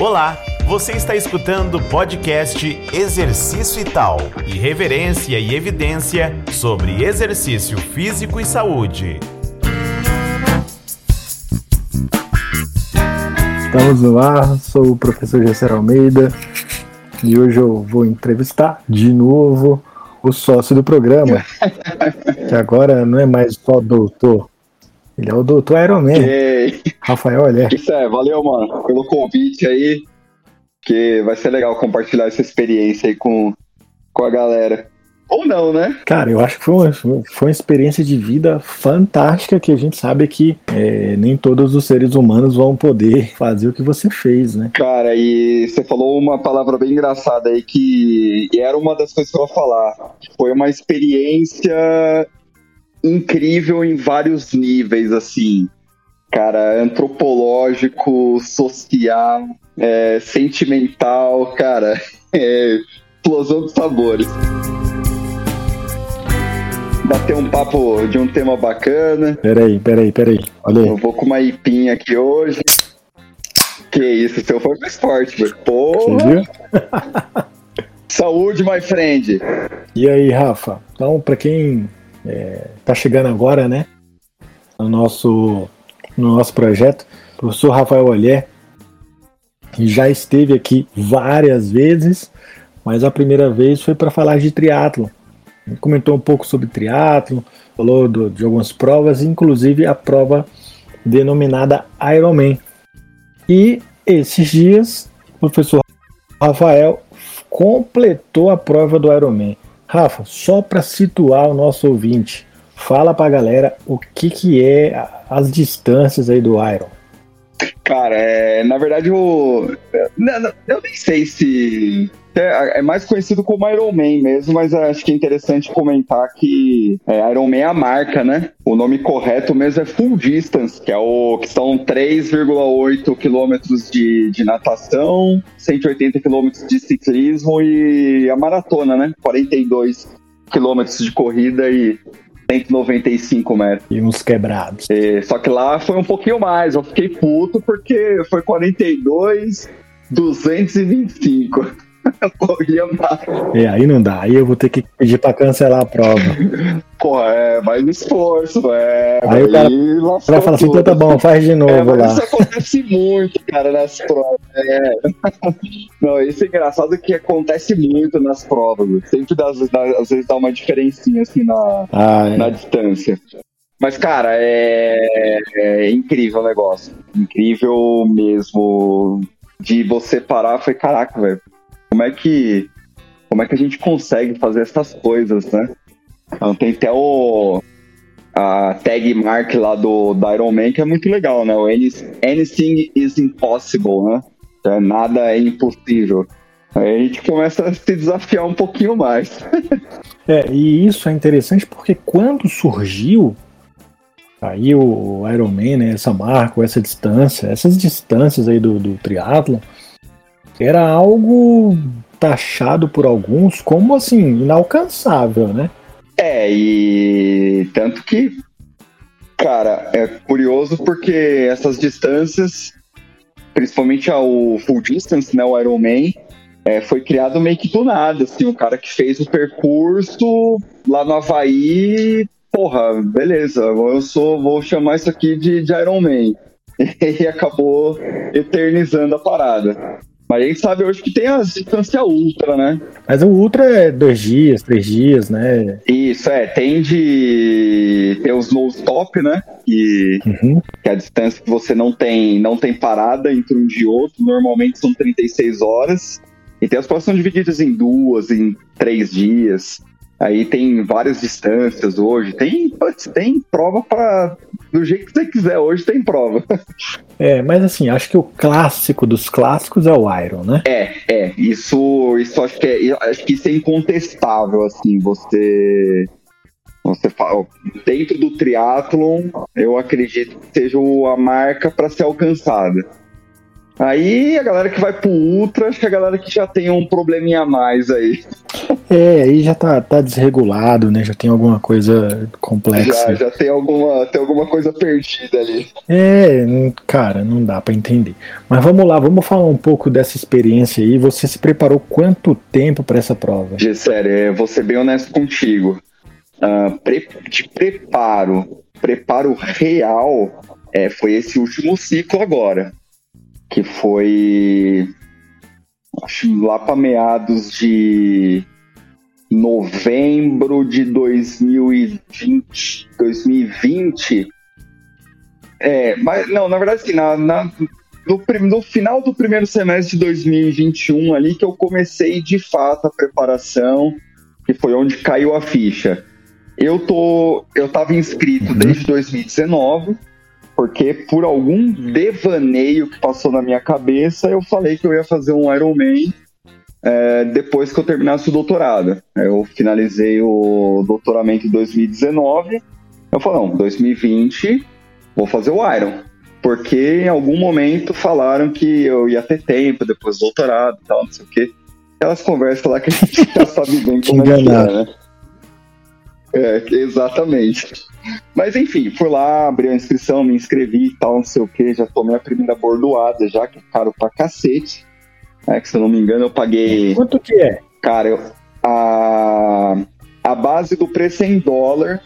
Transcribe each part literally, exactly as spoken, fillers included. Olá, você está escutando o podcast Exercício e Tal, irreverência e evidência sobre exercício físico e saúde. Estamos no ar, sou o professor Jessé Almeida e hoje eu vou entrevistar de novo o sócio do programa, que agora não é mais só doutor, ele é o doutor Ironman, e... Rafael Ollier. Isso é, valeu, mano, pelo convite aí, que vai ser legal compartilhar essa experiência aí com, com a galera. Ou não, né? Cara, eu acho que foi uma, foi uma experiência de vida fantástica, que a gente sabe que é, nem todos os seres humanos vão poder fazer o que você fez, né? Cara, e você falou uma palavra bem engraçada aí, que era uma das coisas que eu ia falar. Foi uma experiência incrível em vários níveis, assim. Cara, antropológico, social, é, sentimental, cara, é, explosão de sabores. Bater um papo de um tema bacana. Peraí, peraí, peraí. Olha aí. Eu vou com uma hipinha aqui hoje. Que isso, seu foi pro esporte, velho. Porra! Saúde, my friend! E aí, Rafa? Então, pra quem é, tá chegando agora, né? No nosso, no nosso projeto, o professor Rafael Ollier já esteve aqui várias vezes, mas a primeira vez foi para falar de triatlo. Comentou um pouco sobre triatlo, falou do, de algumas provas, inclusive a prova denominada Ironman. E esses dias o professor Rafael completou a prova do Ironman. Rafa, só para situar o nosso ouvinte, fala para a galera o que, que é as distâncias aí do Iron. Cara, é, na verdade eu, eu nem sei se... É mais conhecido como Ironman mesmo, mas acho que é interessante comentar que é, Ironman é a marca, né? O nome correto mesmo é Full Distance, que, é o, que são três vírgula oito quilômetros de, de natação, cento e oitenta quilômetros de ciclismo e a maratona, né? quarenta e dois quilômetros de corrida e cento e noventa e cinco metros. E uns quebrados. É, só que lá foi um pouquinho mais, eu fiquei puto porque foi quarenta e dois, duzentos e vinte e cinco. É, aí não dá, aí eu vou ter que pedir pra cancelar a prova. Pô, é, mais esforço, é. Aí o cara vai falar assim, então tá bom, faz de novo é, mas lá. Isso acontece muito, cara, nas provas. É. Não, isso é engraçado que acontece muito nas provas. Sempre dá, às vezes dá uma diferencinha assim na, ah, é. na distância. Mas, cara, é, é incrível o negócio. Incrível mesmo. De você parar, foi caraca, velho. Como é, que, como é que a gente consegue fazer essas coisas, né? Então, tem até o, a tag mark lá do, do Iron Man, que é muito legal, né? O Anything is impossible, né? Então, nada é impossível. Aí a gente começa a se desafiar um pouquinho mais. É, e isso é interessante porque quando surgiu aí o Iron Man, né? Essa marca, essa distância, essas distâncias aí do, do triatlon, era algo taxado por alguns como, assim, inalcançável, né? É, e tanto que, cara, é curioso porque essas distâncias, principalmente o Full Distance, né, o Ironman, é, foi criado meio que do nada, assim, o cara que fez o percurso lá no Havaí, porra, beleza, eu sou, vou chamar isso aqui de, de Ironman, e acabou eternizando a parada. Mas a gente sabe hoje que tem a distância ultra, né? Mas o ultra é dois dias, três dias, né? Isso, é. Tem de ter os no-stop, né? E, uhum. Que é a distância que você não tem, não tem parada entre um e outro. Normalmente são trinta e seis horas. E tem as provas que são divididas em duas, em três dias. Aí tem várias distâncias hoje. Tem, tem prova para... Do jeito que você quiser, hoje tem prova. É, mas assim, acho que o clássico dos clássicos é o Iron, né? É, é. Isso, isso acho que é, acho que isso é incontestável, assim. Você, você fala, dentro do triatlon, eu acredito que seja a marca para ser alcançada. Aí a galera que vai pro ultra, acho que é a galera que já tem um probleminha a mais aí. É, aí já tá, tá desregulado, né? Já tem alguma coisa complexa. Já, já tem, alguma, tem alguma coisa perdida ali. É, cara, não dá pra entender. Mas vamos lá, vamos falar um pouco dessa experiência aí. Você se preparou quanto tempo pra essa prova? Sério, vou ser bem honesto contigo. Uh, pre- de preparo, preparo real, é, foi esse último ciclo agora. Que foi... acho lá para meados de novembro de dois mil e vinte, dois mil e vinte, é, mas não, na verdade que na, na, no, no final do primeiro semestre de dois mil e vinte e um ali que eu comecei de fato a preparação, que foi onde caiu a ficha. Eu tô, eu tava inscrito desde dois mil e dezenove, porque por algum devaneio que passou na minha cabeça, eu falei que eu ia fazer um Ironman é, depois que eu terminasse o doutorado. Eu finalizei o doutoramento em dois mil e dezenove, eu falei, não, dois mil e vinte, vou fazer o Iron, porque em algum momento falaram que eu ia ter tempo depois do doutorado e tal, não sei o quê. Aquelas conversas lá que a gente já sabe bem como é que é, né? É, exatamente. Mas enfim, fui lá, abri a inscrição, me inscrevi e tal, não sei o que, já tomei a primeira bordoada já, que é caro pra cacete, né, que se eu não me engano eu paguei... Quanto que é? Cara, eu, a, a base do preço é em dólar,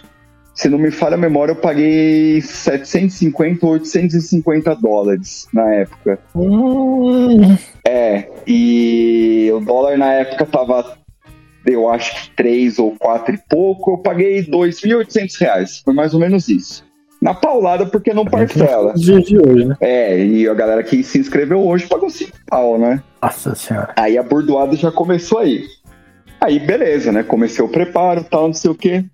se não me falha a memória eu paguei setecentos e cinquenta, oitocentos e cinquenta dólares na época. Hum. É, e o dólar na época tava... eu acho que três ou quatro e pouco, eu paguei dois mil e oitocentos reais, foi mais ou menos isso. Na paulada, porque não parcela. Dia de hoje, né? É, e a galera que se inscreveu hoje pagou cinco pau, né? Nossa senhora. Aí a bordoada já começou aí. Aí beleza, né? Comecei o preparo, tal, não sei o quê.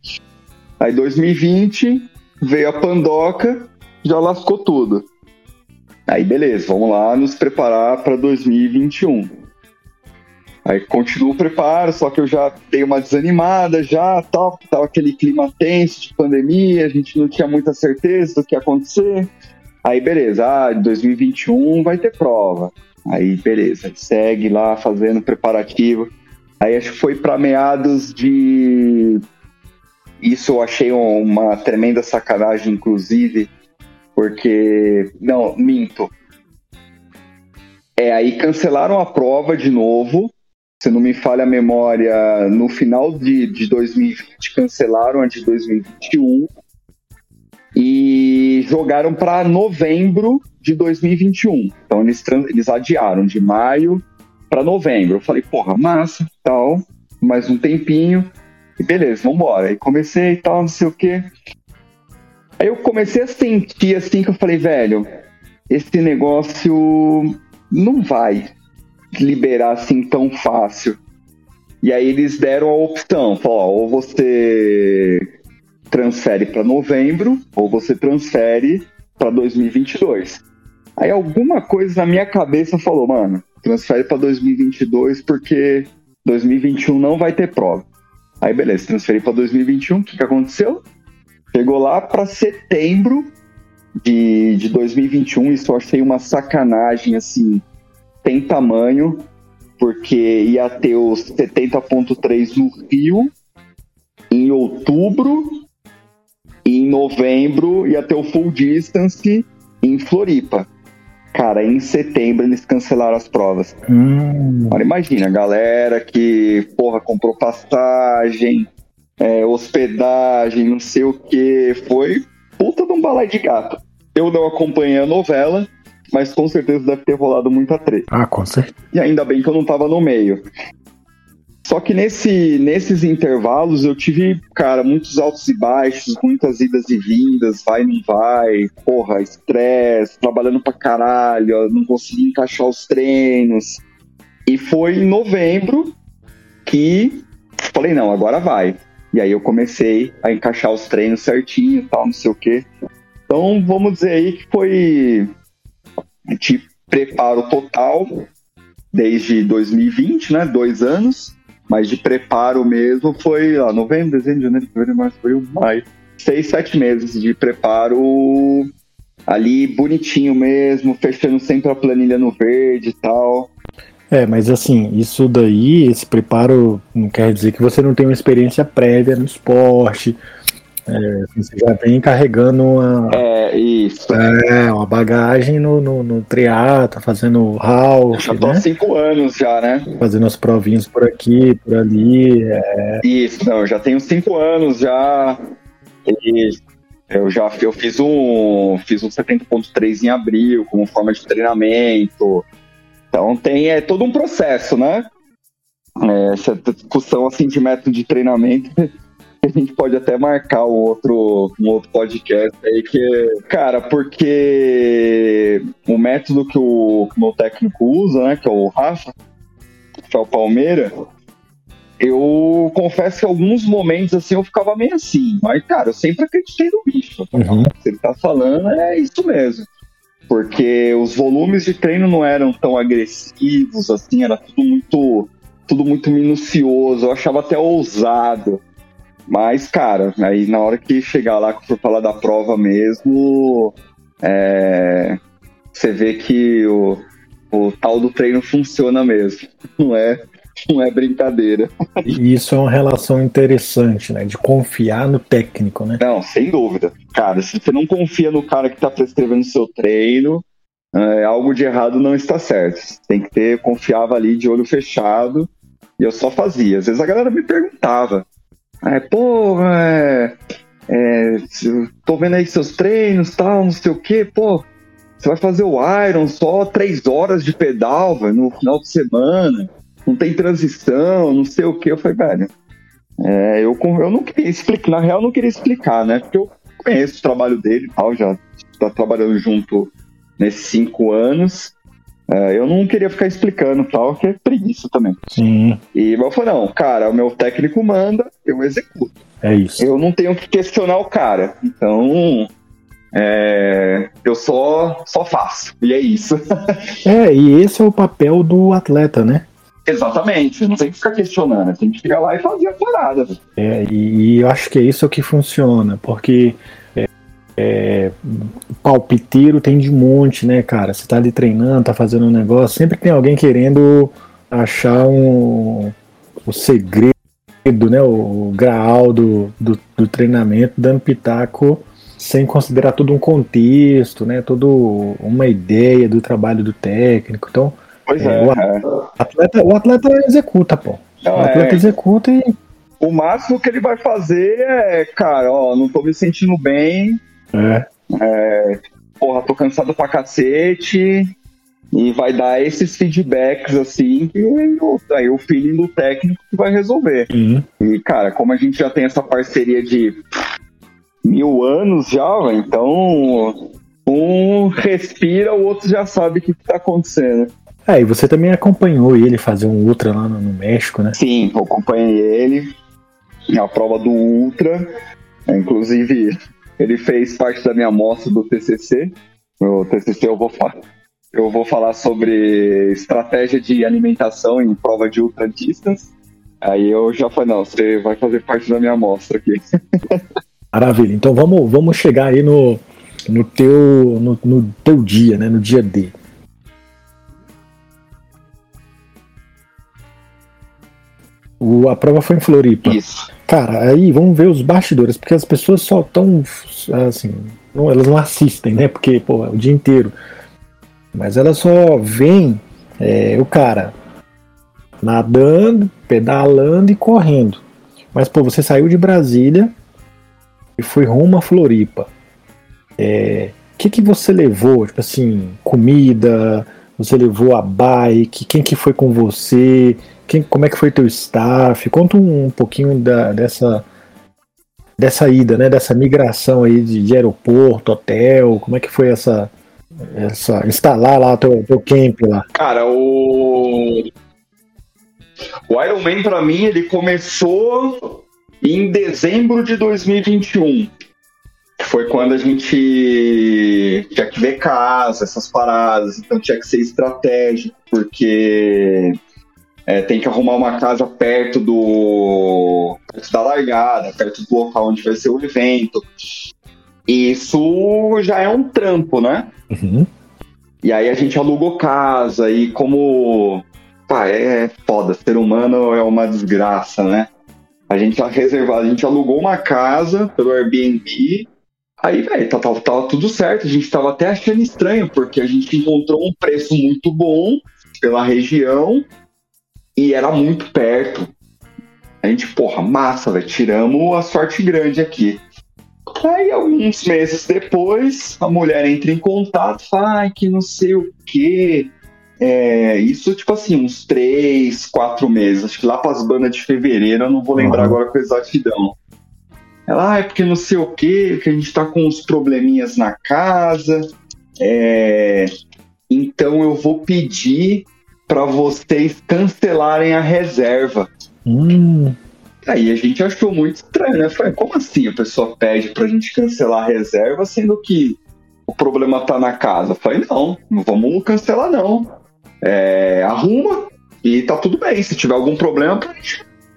Aí dois mil e vinte, veio a pandoca, já lascou tudo. Aí beleza, vamos lá nos preparar para dois mil e vinte e um. Aí continuo o preparo, só que eu já dei uma desanimada, já tal, tava aquele clima tenso de pandemia, a gente não tinha muita certeza do que ia acontecer. Aí beleza, ah, dois mil e vinte e um vai ter prova. Aí beleza, segue lá fazendo preparativo. Aí acho que foi para meados de... Isso eu achei uma tremenda sacanagem, inclusive, porque... Não, minto. É, aí cancelaram a prova de novo. Se não me falha a memória, no final de, de dois mil e vinte, cancelaram a de dois mil e vinte e um e jogaram para novembro de dois mil e vinte e um. Então eles, eles adiaram de maio para novembro. Eu falei, porra, massa, tal, mais um tempinho. E beleza, vambora. Aí comecei e tal, não sei o quê. Aí eu comecei a sentir assim que eu falei, velho, esse negócio não vai liberar assim tão fácil. E aí eles deram a opção, falaram, ou você transfere para novembro ou você transfere para dois mil e vinte e dois. Aí alguma coisa na minha cabeça falou, mano, transfere para dois mil e vinte e dois porque dois mil e vinte e um não vai ter prova. Aí beleza, transferi para dois mil e vinte e um. O que que aconteceu? Chegou lá para setembro de, de dois mil e vinte e um. Isso eu achei uma sacanagem assim tem tamanho, porque ia ter os setenta ponto três no Rio em outubro e em novembro ia ter o Full Distance em Floripa. Cara, em setembro eles cancelaram as provas. Hum. Olha, imagina, a galera que, porra, comprou passagem, é, hospedagem, não sei o que, foi puta de um balai de gato. Eu não acompanhei a novela, mas com certeza deve ter rolado muita treta. Ah, com certeza. E ainda bem que eu não tava no meio. Só que nesse, nesses intervalos eu tive, cara, muitos altos e baixos, muitas idas e vindas, vai, não vai, porra, estresse, trabalhando pra caralho, não consegui encaixar os treinos. E foi em novembro que falei, não, agora vai. E aí eu comecei a encaixar os treinos certinho, tal, não sei o quê. Então vamos dizer aí que foi... de preparo total desde dois mil e vinte, né? Dois anos, mas de preparo mesmo foi lá, novembro, dezembro, janeiro, fevereiro, março, abril, maio. Seis, sete meses de preparo ali bonitinho mesmo, fechando sempre a planilha no verde e tal. É, mas assim, isso daí, esse preparo, não quer dizer que você não tenha uma experiência prévia no esporte. É, assim, você já vem carregando uma, é, isso. É, uma bagagem no, no, no triatlo, fazendo half, já tô há né? cinco anos já, né? Fazendo as provinhas por aqui, por ali. É... Isso, não, eu já tenho cinco anos já. E eu já eu fiz um, fiz um setenta ponto três em abril, como forma de treinamento. Então tem é todo um processo, né? É, essa discussão assim, de método de treinamento. A gente pode até marcar um outro, um outro podcast aí que... Cara, porque o método que o, que o meu técnico usa, né, que é o Rafa, que é o Palmeira, eu confesso que em alguns momentos assim eu ficava meio assim, mas cara, eu sempre acreditei no bicho. Uhum. O que ele tá falando é isso mesmo. Porque os volumes de treino não eram tão agressivos, assim, era tudo muito, tudo muito minucioso, eu achava até ousado. Mas, cara, aí na hora que chegar lá, que for falar da prova mesmo, é, você vê que o, o tal do treino funciona mesmo, não é, não é brincadeira. E isso é uma relação interessante, né, de confiar no técnico, né? Não, sem dúvida. Cara, se você não confia no cara que tá prescrevendo o seu treino, é, algo de errado não está certo. Você tem que ter, eu confiava ali de olho fechado, e eu só fazia. Às vezes a galera me perguntava, É, pô, é, é, tô vendo aí seus treinos, tal, não sei o que, pô, você vai fazer o Iron só três horas de pedal, velho, no final de semana, não tem transição, não sei o que. Eu falei, velho, é, eu, eu não queria explicar, na real eu não queria explicar, né, porque eu conheço o trabalho dele e tal, já tá trabalhando junto nesses cinco anos. Eu não queria ficar explicando tal, que é preguiça também. Sim. E eu falei, não, cara, o meu técnico manda, eu executo. É isso. Eu não tenho que questionar o cara. Então, é, eu só, só faço. E é isso. É, e esse é o papel do atleta, né? Exatamente. Não tem que ficar questionando. Tem que chegar lá e fazer a parada. É, e eu acho que é isso que funciona, porque... É, palpiteiro tem de monte, né, cara? Você tá ali treinando, tá fazendo um negócio, sempre tem alguém querendo achar um, o segredo, né, o graal do, do, do treinamento, dando pitaco sem considerar todo um contexto, né, toda uma ideia do trabalho do técnico. Então, pois é, é, o, atleta, o atleta executa, pô. Não, o atleta é. executa e... O máximo que ele vai fazer é, cara, ó, não tô me sentindo bem... É. É, porra, tô cansado pra cacete. E vai dar esses feedbacks assim que eu, aí o feeling do técnico que vai resolver. Uhum. E cara, como a gente já tem essa parceria de mil anos já, então um respira, o outro já sabe o que, que tá acontecendo. É, e você também acompanhou ele fazer um ultra lá no, no México, né? Sim, eu acompanhei ele na prova do ultra, inclusive. Ele fez parte da minha amostra do T C C. O T C C eu vou, fa- eu vou falar sobre estratégia de alimentação em prova de ultra distance. Aí eu já falei, não, você vai fazer parte da minha amostra aqui. Maravilha. Então vamos, vamos chegar aí no, no, teu, no, no teu dia, né? No dia D. O, a prova foi em Floripa. Isso. Cara, aí vamos ver os bastidores, porque as pessoas só estão, assim, não, elas não assistem, né? Porque, pô, é o dia inteiro. Mas elas só veem é, o cara nadando, pedalando e correndo. Mas, pô, você saiu de Brasília e foi rumo a Floripa. É, que que você levou? Tipo assim, comida, você levou a bike, quem que foi com você... Quem, como é que foi teu staff? Conta um, um pouquinho da, dessa, dessa ida, né? Dessa migração aí de, de aeroporto, hotel. Como é que foi essa... essa instalar lá o teu, teu camp lá? Cara, o... O Ironman, pra mim, ele começou em dezembro de dois mil e vinte e um. Que foi quando a gente tinha que ver casa, essas paradas. Então tinha que ser estratégico, porque... É, tem que arrumar uma casa perto do perto da largada, perto do local onde vai ser o evento. Isso já é um trampo, né? Uhum. E aí a gente alugou casa e como pá, é foda, ser humano é uma desgraça, né? A gente reservou, a gente alugou uma casa pelo Airbnb, aí, velho, tava, tava, tava tudo certo, a gente tava até achando estranho, porque a gente encontrou um preço muito bom pela região e era muito perto. A gente, porra, massa, velho, tiramos a sorte grande aqui. Aí, alguns meses depois, a mulher entra em contato, fala, ai, que não sei o quê. É, isso, tipo assim, uns três, quatro meses. Acho que lá para as bandas de fevereiro, eu não vou lembrar agora com exatidão. Ela, ah, é porque não sei o quê, que a gente tá com uns probleminhas na casa. É, então eu vou pedir para vocês cancelarem a reserva. Hum... Aí a gente achou muito estranho, né? Falei, como assim a pessoa pede pra gente cancelar a reserva, sendo que o problema tá na casa? Falei, não, não vamos cancelar não. É, arruma e tá tudo bem. Se tiver algum problema,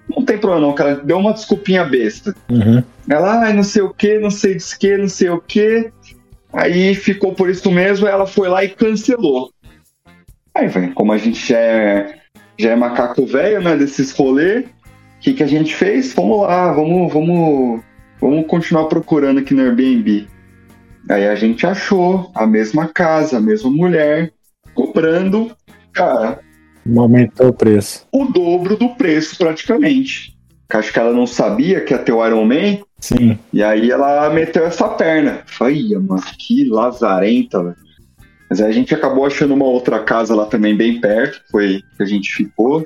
não tem problema não, cara. Deu uma desculpinha besta. Uhum. Ela, ah, não sei o que, não sei disso que, não sei o que. Aí ficou por isso mesmo, ela foi lá e cancelou. Aí, véio, como a gente já é, já é macaco velho, né, desses rolês, o que, que a gente fez? Vamos lá, vamos, vamos, vamos continuar procurando aqui no Airbnb. Aí a gente achou a mesma casa, a mesma mulher, cobrando, cara... Aumentou o preço. O dobro do preço, praticamente. Acho que ela não sabia que ia ter o Ironman. Sim. E aí ela meteu essa perna. Falei, mano, que lazarenta, velho. Mas aí a gente acabou achando uma outra casa lá também, bem perto, foi que a gente ficou.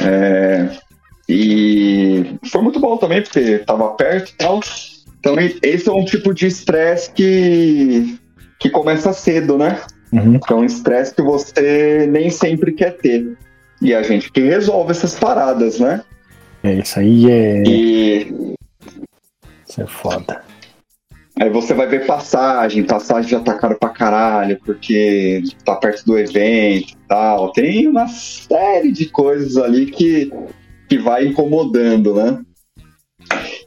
É... E foi muito bom também, porque tava perto e tal. Então esse é um tipo de estresse que, que começa cedo, né? Uhum. Então é um estresse que você nem sempre quer ter. E a gente que resolve essas paradas, né? É, isso aí é... E... Isso é foda. Aí você vai ver passagem, passagem já tá caro pra caralho, porque tá perto do evento e tal. Tem uma série de coisas ali que... que vai incomodando, né?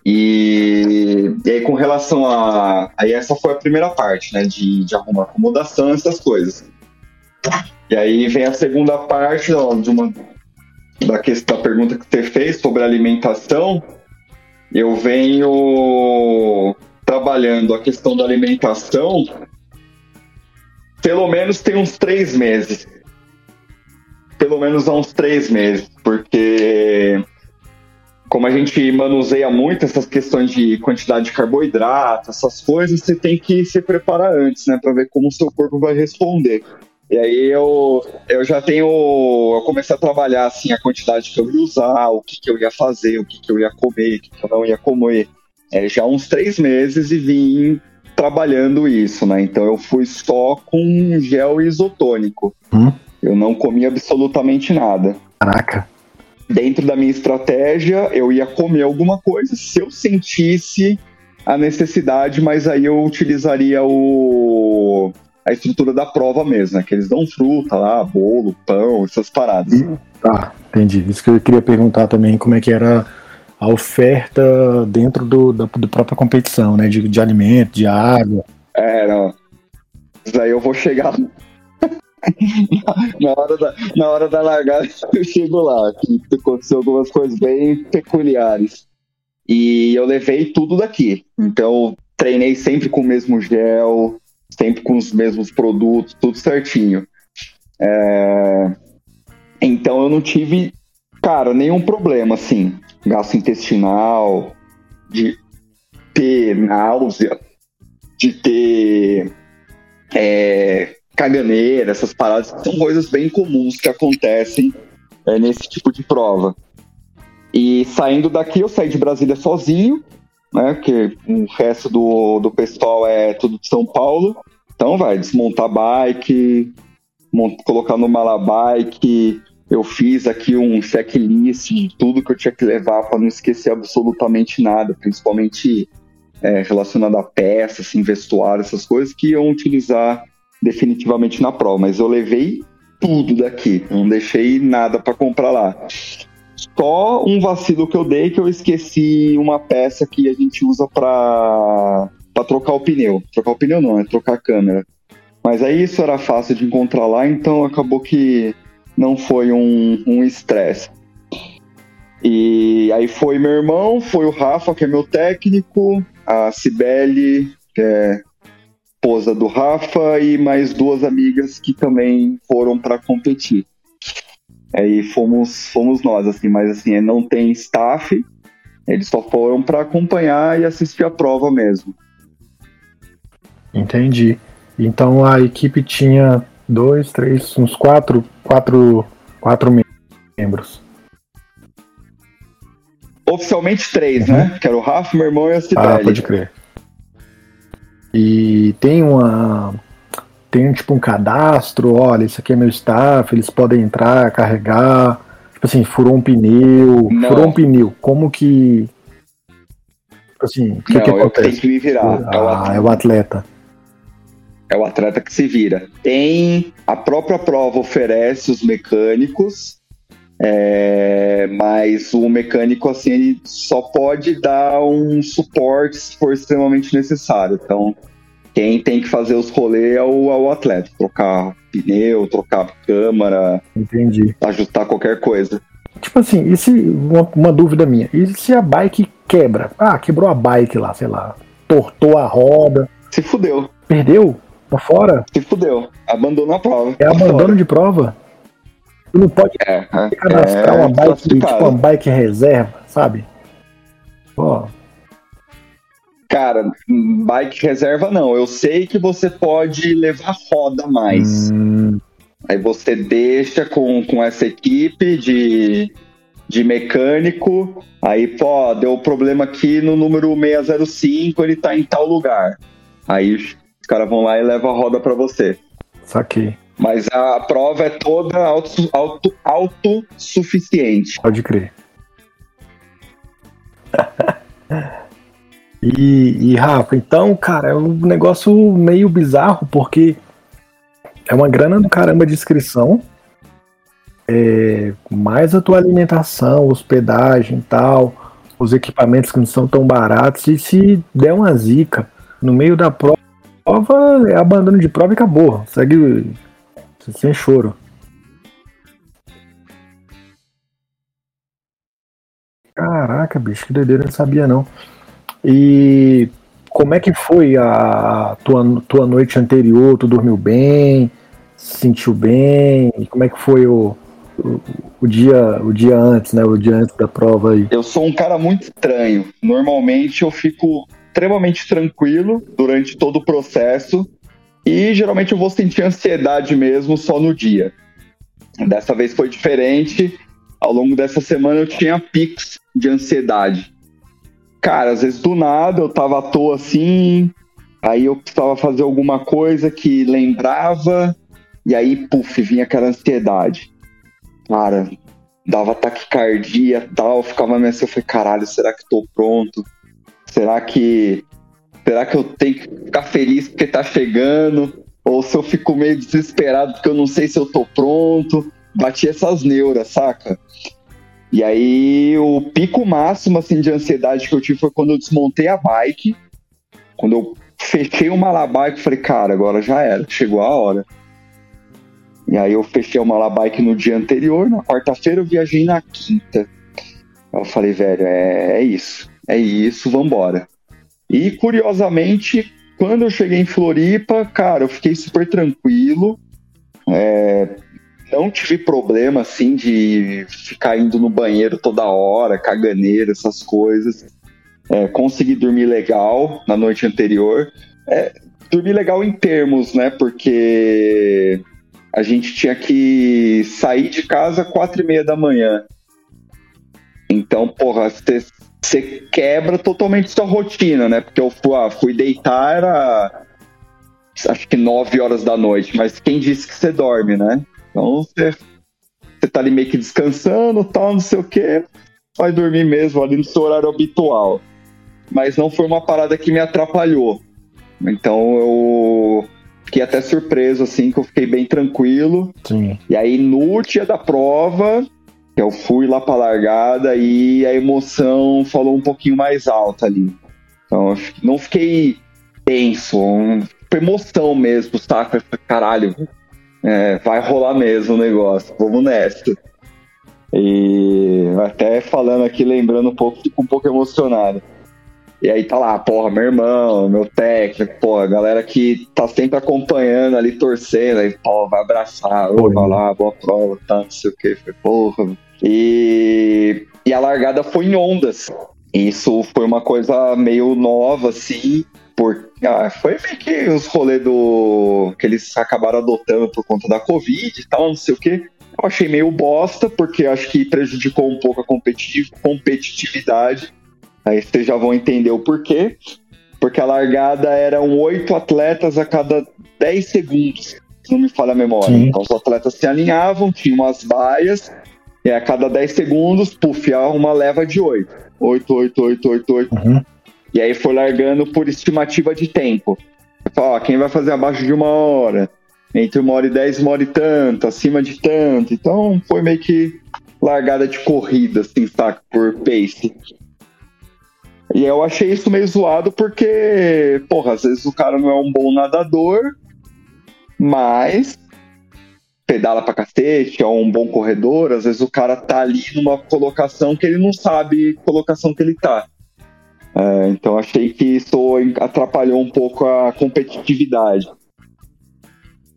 E, e aí com relação a... Aí essa foi a primeira parte, né? De, de arrumar acomodação, essas coisas. E aí vem a segunda parte, ó, de uma, da, questão, da pergunta que você fez sobre alimentação. Eu venho trabalhando a questão da alimentação pelo menos tem uns três meses. Pelo menos há uns três meses, porque como a gente manuseia muito essas questões de quantidade de carboidrato, essas coisas, você tem que se preparar antes, né, para ver como o seu corpo vai responder. E aí eu, eu já tenho, eu comecei a trabalhar assim, a quantidade que eu ia usar, o que, que eu ia fazer, o que, que eu ia comer, o que, que eu não ia comer, é, já há uns três meses e vim trabalhando isso, né, então eu fui só com gel isotônico. Hum? Eu não comia absolutamente nada. Caraca. Dentro da minha estratégia, eu ia comer alguma coisa se eu sentisse a necessidade, mas aí eu utilizaria o... a estrutura da prova mesmo, né? Que eles dão fruta lá, bolo, pão, essas paradas. Hum, tá, entendi. Isso que eu queria perguntar também, como é que era a oferta dentro do, da, da própria competição, né? De, de alimento, de água. É, não. Mas aí eu vou chegar... Na hora, da, na hora da largada eu chego lá, que aconteceu algumas coisas bem peculiares e eu levei tudo daqui, então treinei sempre com o mesmo gel, sempre com os mesmos produtos, tudo certinho. É... então eu não tive, cara, nenhum problema assim, gastrointestinal, de ter náusea, de ter é... caganeira, essas paradas, são coisas bem comuns que acontecem é, nesse tipo de prova. E saindo daqui, eu saí de Brasília sozinho, né, porque o resto do, do pessoal é tudo de São Paulo, então vai desmontar bike, monta, colocar no Malabai, que eu fiz aqui um checklist de tudo que eu tinha que levar para não esquecer absolutamente nada, principalmente é, relacionado a peças, assim, vestuário, essas coisas que iam utilizar definitivamente na prova, mas eu levei tudo daqui, não deixei nada para comprar lá. Só um vacilo que eu dei que eu esqueci uma peça que a gente usa para para trocar o pneu. Trocar o pneu não, é trocar a câmera. Mas aí isso era fácil de encontrar lá, então acabou que não foi um estresse. Um e aí foi meu irmão, foi o Rafa, que é meu técnico, a Sibele, que é esposa do Rafa, e mais duas amigas que também foram para competir. Aí fomos, fomos nós, assim, mas assim, não tem staff, eles só foram para acompanhar e assistir a prova mesmo. Entendi. Então a equipe tinha dois, três, uns quatro, quatro, quatro membros. Oficialmente três, uhum. né? Que era o Rafa, meu irmão e a Sibeli. Ah, pode crer. E tem uma... Tem tipo um cadastro, olha, isso aqui é meu staff, eles podem entrar, carregar... Tipo assim, furou um pneu... Não. Furou um pneu, como que... Tipo assim, o que Não, que acontece? Tem que me virar. Ah, é o atleta. É o atleta que se vira. Tem... A própria prova oferece os mecânicos... É, mas o mecânico, assim, ele só pode dar um suporte se for extremamente necessário. Então, quem tem que fazer os rolês é o, é o atleta. Trocar pneu, trocar câmara, Entendi. ajustar qualquer coisa. Tipo assim, e se, uma, uma dúvida minha, e se a bike quebra? Ah, quebrou a bike lá, sei lá, tortou a roda. Se fudeu. Perdeu? Tá fora? Se fudeu. Abandonou a prova. É abandono de prova? Tu não pode é, cadastrar é, uma bike, tipo uma bike reserva, sabe? Ó. Cara, bike reserva não. Eu sei que você pode levar roda mais. Hum. Aí você deixa com, com essa equipe de, de mecânico. Aí, pô, deu problema aqui no número seiscentos e cinco, ele tá em tal lugar. Aí os caras vão lá e levam a roda pra você. Saquei. Mas a prova é toda auto, auto, autossuficiente. Pode crer. e, e, Rafa, então, cara, é um negócio meio bizarro, porque é uma grana do caramba de inscrição, é, mais a tua alimentação, hospedagem e tal, os equipamentos que não são tão baratos, e se der uma zica no meio da prova, é abandono de prova e acabou. Segue... Sem choro. Caraca, bicho, que doideira, eu não sabia não. E como é que foi a tua, tua noite anterior? Tu dormiu bem? Se sentiu bem? E como é que foi o, o, o, dia, o dia antes, né? O dia antes da prova aí? Eu sou um cara muito estranho. Normalmente eu fico extremamente tranquilo durante todo o processo. E geralmente eu vou sentir ansiedade mesmo só no dia. Dessa vez foi diferente. Ao longo dessa semana eu tinha picos de ansiedade. Cara, às vezes do nada eu tava à toa assim, aí eu precisava fazer alguma coisa que lembrava, e aí, puf, vinha aquela ansiedade. Cara, dava taquicardia e tal, ficava meio assim, eu falei, caralho, será que tô pronto? Será que... Será que eu tenho que ficar feliz porque tá chegando? Ou se eu fico meio desesperado porque eu não sei se eu tô pronto? Bati essas neuras, saca? E aí o pico máximo assim, de ansiedade que eu tive foi quando eu desmontei a bike. Quando eu fechei o Malabai, eu falei, cara, agora já era, chegou a hora. E aí eu fechei o Malabai no dia anterior, na quarta-feira eu viajei na quinta. Eu falei, velho, é, é isso, é isso, vambora. E, curiosamente, quando eu cheguei em Floripa, cara, eu fiquei super tranquilo. É, não tive problema, assim, de ficar indo no banheiro toda hora, caganeira, essas coisas. É, consegui dormir legal na noite anterior. É, dormir legal em termos, né? Porque a gente tinha que sair de casa às quatro e meia da manhã. Então, porra, você... Você quebra totalmente sua rotina, né? Porque eu fui, ah, fui deitar, era acho que nove horas da noite, mas quem disse que você dorme, né? Então você, você tá ali meio que descansando, tal, não sei o quê, vai dormir mesmo ali no seu horário habitual. Mas não foi uma parada que me atrapalhou. Então eu fiquei até surpreso, assim, que eu fiquei bem tranquilo. Sim. E aí no dia da prova... Eu fui lá pra largada e a emoção falou um pouquinho mais alta ali. Então, eu não fiquei tenso, foi emoção mesmo, saca? Caralho, é, vai rolar mesmo o negócio, vamos nessa. E até falando aqui, lembrando um pouco, fico um pouco emocionado. E aí tá lá, porra, meu irmão, meu técnico, porra, a galera que tá sempre acompanhando ali, torcendo, aí, pô, vai abraçar, ô, vai lá, boa prova, tá, não sei o que, foi porra. E, e a largada foi em ondas. Isso foi uma coisa meio nova, assim, porque ah, foi meio que os rolês do, que eles acabaram adotando por conta da Covid e tal, não sei o que. Eu achei meio bosta, porque acho que prejudicou um pouco a competitividade. Aí vocês já vão entender o porquê. Porque a largada eram oito atletas a cada dez segundos, se não me falha a memória. Sim. Então os atletas se alinhavam, tinham umas baias, e a cada dez segundos, puf, uma leva de oito. oito, oito, oito, oito, oito. Uhum. E aí foi largando por estimativa de tempo. Fala, ó, quem vai fazer abaixo de uma hora? Entre uma hora e dez, uma hora e tanto, acima de tanto. Então foi meio que largada de corrida, assim, saca? Por pace. E eu achei isso meio zoado porque, porra, às vezes o cara não é um bom nadador, mas pedala pra cacete, é um bom corredor, às vezes o cara tá ali numa colocação que ele não sabe que colocação que ele tá. É, então achei que isso atrapalhou um pouco a competitividade.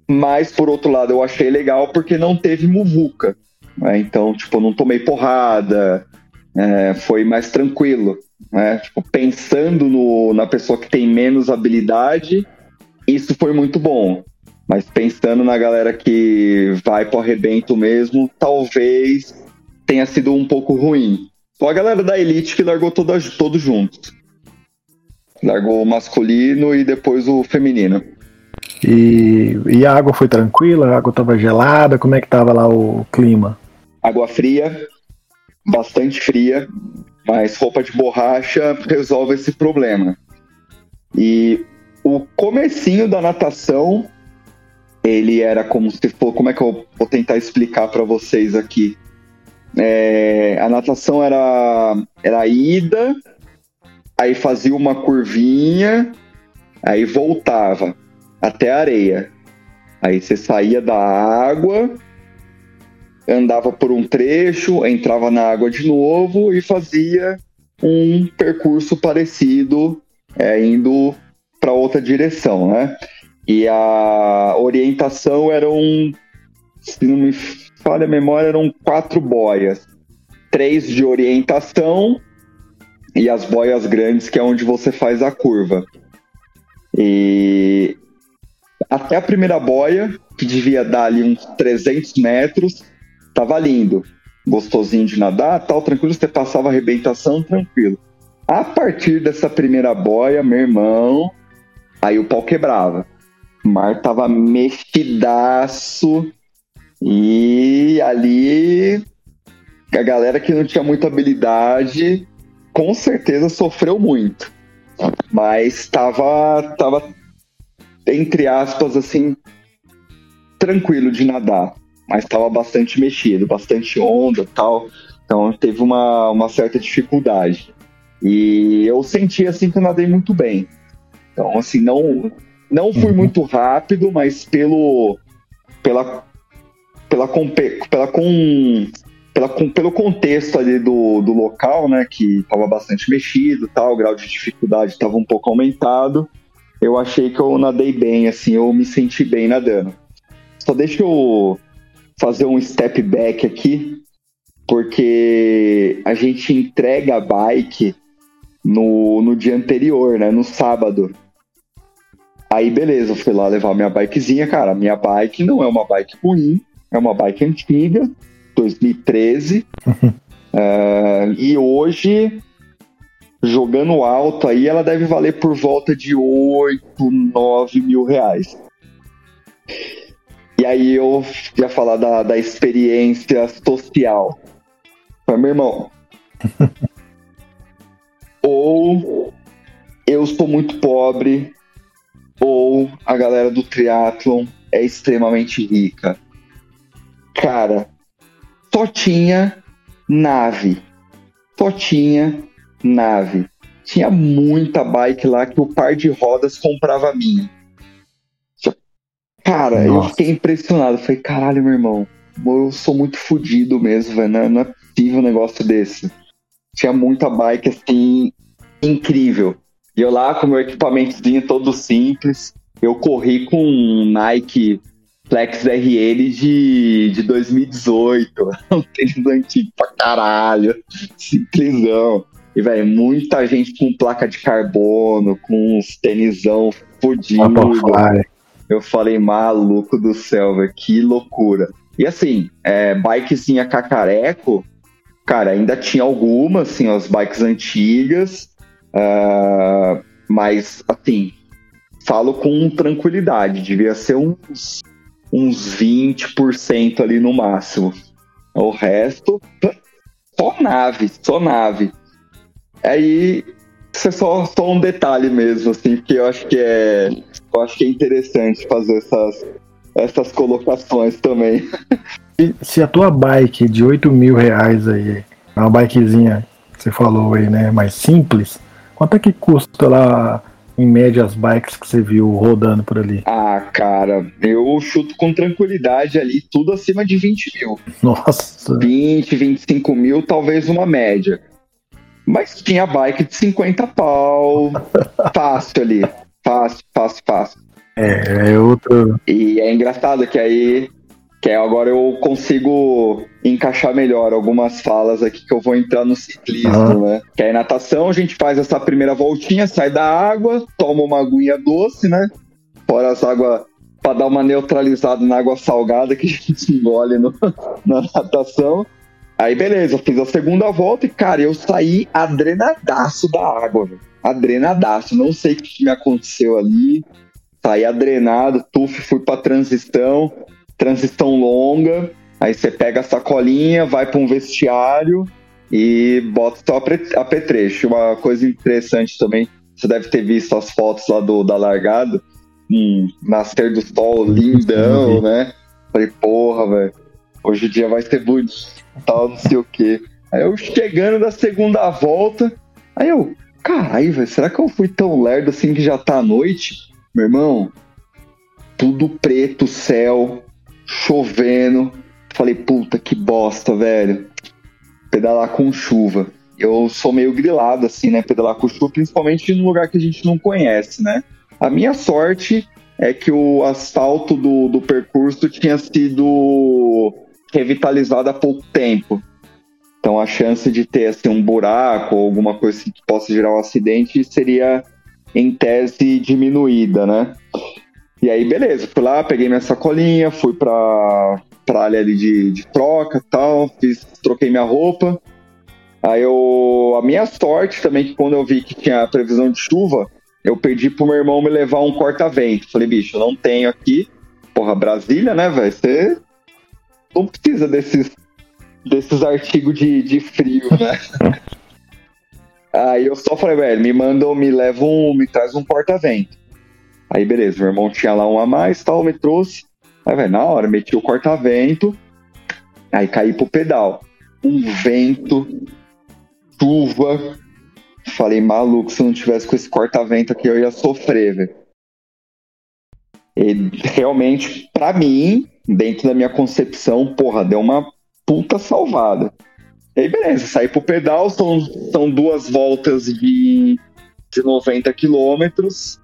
Mas, por outro lado, eu achei legal porque não teve muvuca. Né? Então, tipo, não tomei porrada, é, foi mais tranquilo. Né? Tipo, pensando no, na pessoa que tem menos habilidade, isso foi muito bom, mas pensando na galera que vai pro arrebento mesmo, talvez tenha sido um pouco ruim. Só a galera da elite que largou todos todo juntos, largou o masculino e depois o feminino. E, e a água foi tranquila? A água tava gelada? Como é que tava lá o clima? Água fria, bastante fria, mas roupa de borracha resolve esse problema. E o comecinho da natação, ele era como se fosse... Como é que eu vou tentar explicar para vocês aqui? É, a natação era, era a ida, aí fazia uma curvinha, aí voltava até a areia. Aí você saía da água, andava por um trecho, entrava na água de novo e fazia um percurso parecido, é, indo para outra direção, né? E a orientação eram, se não me falha a memória, eram quatro boias. Três de orientação e as boias grandes, que é onde você faz a curva. E até a primeira boia, que devia dar ali uns trezentos metros, tava lindo, gostosinho de nadar, tal, tranquilo, você passava a arrebentação, tranquilo. A partir dessa primeira boia, meu irmão, aí o pau quebrava. O mar tava mexidaço e ali a galera que não tinha muita habilidade com certeza sofreu muito. Mas tava, tava entre aspas, assim, tranquilo de nadar. Mas estava bastante mexido, bastante onda e tal, então teve uma, uma certa dificuldade. E eu senti assim que eu nadei muito bem. Então assim, não, não fui muito rápido, mas pelo, pela, pela, pela, com, pela, com, pelo contexto ali do, do local, né, que estava bastante mexido, tal, o grau de dificuldade estava um pouco aumentado, eu achei que eu nadei bem, assim, eu me senti bem nadando. Só deixa eu fazer um step back aqui, porque a gente entrega a bike no, no dia anterior, né, no sábado. Aí beleza, eu fui lá levar minha bikezinha, cara, minha bike não é uma bike ruim, é uma bike antiga, dois mil e treze, uh, e hoje, jogando alto aí, ela deve valer por volta de oito, nove mil reais. E aí eu ia falar da, da experiência social. Mas, meu irmão, ou eu sou muito pobre, ou a galera do triatlon é extremamente rica. Cara, só tinha nave. Só tinha nave. Tinha muita bike lá que o par de rodas comprava a minha. Cara, Nossa. eu fiquei impressionado. Falei, caralho, meu irmão, eu sou muito fodido mesmo, velho. Não, não é possível um negócio desse. Tinha muita bike, assim, incrível. E eu lá com o meu equipamentozinho todo simples, eu corri com um Nike Flex R L de, de dois mil e dezoito. Um tênis antigo pra caralho. Simplesão. E, velho, muita gente com placa de carbono, com uns tênisão fodido. Eu falei, maluco do céu, velho, que loucura. E assim, é, bikezinha cacareco, cara, ainda tinha algumas, assim, ó, as bikes antigas, uh, mas, assim, falo com tranquilidade, devia ser uns, uns vinte por cento ali no máximo. O resto, só nave, só nave. Aí, isso é só, só um detalhe mesmo, assim, porque eu acho que é... Eu acho que é interessante fazer essas, essas colocações também. Se a tua bike de oito mil reais aí, é uma bikezinha que você falou aí, né, mais simples, quanto é que custa lá, em média, as bikes que você viu rodando por ali? Ah, cara, eu chuto com tranquilidade ali, tudo acima de vinte mil. Nossa! vinte, vinte e cinco mil, talvez uma média. Mas tinha bike de cinquenta pau, fácil ali. Fácil, fácil, fácil. É, é outro... E é engraçado que aí... Que agora eu consigo encaixar melhor algumas falas aqui que eu vou entrar no ciclismo, ah. né? Que aí natação, a gente faz essa primeira voltinha, sai da água, toma uma aguinha doce, né? Fora as águas... Pra dar uma neutralizada na água salgada que a gente engole no, na natação. Aí beleza, fiz a segunda volta e, cara, eu saí adrenadaço da água, velho. Adrenadaço, não sei o que me aconteceu ali, saí adrenado, tuf, fui pra transição, transição longa, aí você pega a sacolinha, vai pra um vestiário e bota só apetrecho. Uma coisa interessante também, você deve ter visto as fotos lá do, da largada, hum, nascer do sol lindão, né? Falei, porra, velho, hoje o dia vai ser bonito, tal, não sei o que. Aí eu chegando da segunda volta, aí eu... Caralho, velho, será que eu fui tão lerdo assim que já tá à noite? Meu irmão, tudo preto, céu, chovendo. Falei, puta, que bosta, velho. Pedalar com chuva. Eu sou meio grilado, assim, né? Pedalar com chuva, principalmente num lugar que a gente não conhece, né? A minha sorte é que o asfalto do, do percurso tinha sido revitalizado há pouco tempo. Então a chance de ter assim, um buraco ou alguma coisa que possa gerar um acidente seria, em tese, diminuída, né? E aí, beleza, fui lá, peguei minha sacolinha, fui pra, pra área ali de, de troca e tal, fiz, troquei minha roupa. Aí eu... A minha sorte também, que quando eu vi que tinha previsão de chuva, eu pedi pro meu irmão me levar um corta-vento. Falei, bicho, eu não tenho aqui. Porra, Brasília, né, velho? Você não precisa desses... Desses artigos de, de frio, né? Aí eu só falei, velho, me mandam, me levam, um, me traz um porta-vento. Aí beleza, meu irmão tinha lá um a mais, tal, me trouxe. Aí, velho, na hora, meti o corta-vento, aí caí pro pedal. Um vento, chuva. Falei, maluco, se eu não tivesse com esse corta-vento aqui, eu ia sofrer, velho. E realmente, pra mim, dentro da minha concepção, porra, deu uma puta salvada. E aí, beleza, saí pro pedal, são, são duas voltas de, de noventa quilômetros.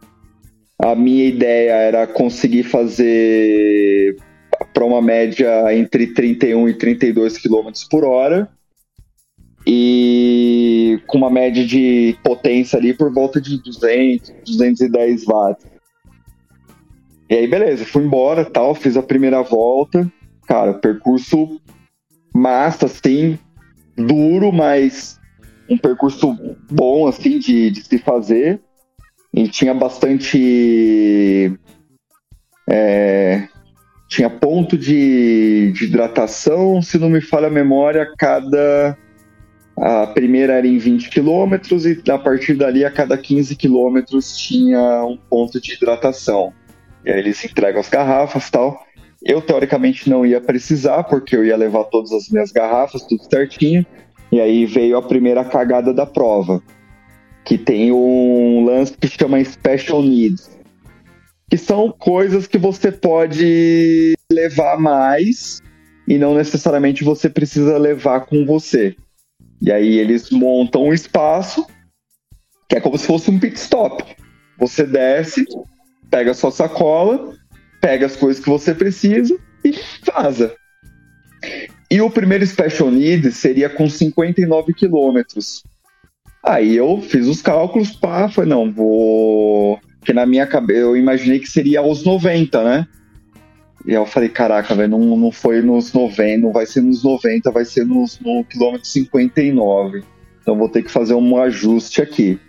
A minha ideia era conseguir fazer para uma média entre trinta e um e trinta e dois quilômetros por hora. E com uma média de potência ali por volta de duzentos, duzentos e dez watts. E aí, beleza, fui embora, tal, fiz a primeira volta. Cara, o percurso... massa, assim, duro, mas um percurso bom, assim, de, de se fazer. E tinha bastante... É, tinha ponto de, de hidratação, se não me falha a memória, cada... A primeira era em vinte quilômetros e a partir dali, a cada quinze quilômetros tinha um ponto de hidratação. E aí eles entregam as garrafas e tal... Eu, teoricamente, não ia precisar, porque eu ia levar todas as minhas garrafas, tudo certinho. E aí veio a primeira cagada da prova, que tem um lance que chama Special Needs. que são coisas que você pode levar mais e não necessariamente você precisa levar com você. E aí eles montam um espaço que é como se fosse um pit stop. Você desce, pega a sua sacola, pega as coisas que você precisa e vaza. E o primeiro Special Needs seria com cinquenta e nove quilômetros. Aí eu fiz os cálculos, pá, falei, não, vou... Porque na minha cabeça, eu imaginei que seria aos noventa, né? E aí eu falei, caraca, velho, não, não foi nos noventa, não vai ser nos noventa, vai ser nos, no quilômetro cinquenta e nove. Então vou ter que fazer um ajuste aqui.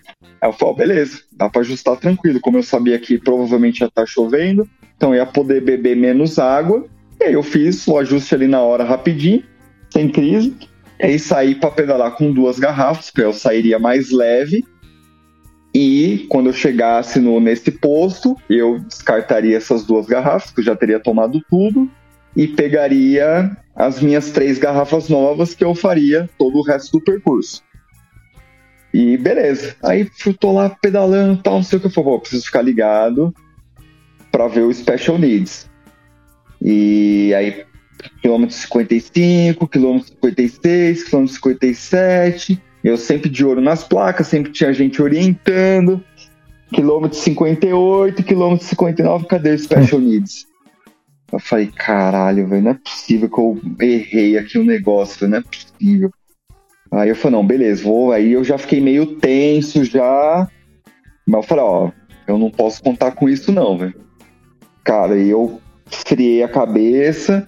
Aí eu falei, oh, beleza, dá pra ajustar tranquilo. Como eu sabia que provavelmente ia estar chovendo, então eu ia poder beber menos água. E aí eu fiz o ajuste ali na hora rapidinho, sem crise. E aí saí pra pedalar com duas garrafas, porque eu sairia mais leve. E quando eu chegasse no, nesse posto, eu descartaria essas duas garrafas, que eu já teria tomado tudo, e pegaria as minhas três garrafas novas que eu faria todo o resto do percurso. E beleza. Aí eu tô lá pedalando e tal, não sei o que eu falei, preciso ficar ligado pra ver o Special Needs. E aí, quilômetro cinquenta e cinco, quilômetro cinquenta e seis, quilômetro cinquenta e sete... Eu sempre de olho nas placas, sempre tinha gente orientando. Quilômetro cinquenta e oito, quilômetro cinquenta e nove, cadê o Special Needs? Eu falei, caralho, velho, não é possível que eu errei aqui o um negócio, véio, não é possível. Aí eu falei, não, beleza, vou. Aí eu já fiquei meio tenso já. Mas eu falei, ó, eu não posso contar com isso não, velho. Cara, e eu esfriei a cabeça,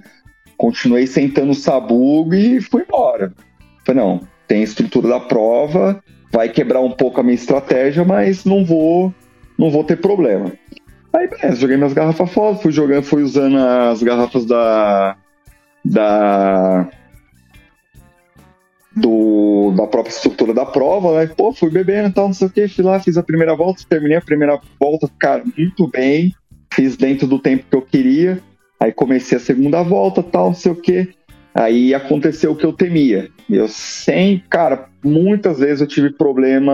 continuei sentando o sabugo e fui embora. Eu falei, não. Tem a estrutura da prova, vai quebrar um pouco a minha estratégia, mas não vou, não vou ter problema. Aí beleza, joguei minhas garrafas fora, fui jogando, fui usando as garrafas da da do, da própria estrutura da prova, né? Pô, fui bebendo e tal, não sei o que, fui lá, fiz a primeira volta, terminei a primeira volta, cara, muito bem, fiz dentro do tempo que eu queria, aí comecei a segunda volta, tal, não sei o que. Aí aconteceu o que eu temia. Eu sem, cara, muitas vezes eu tive problema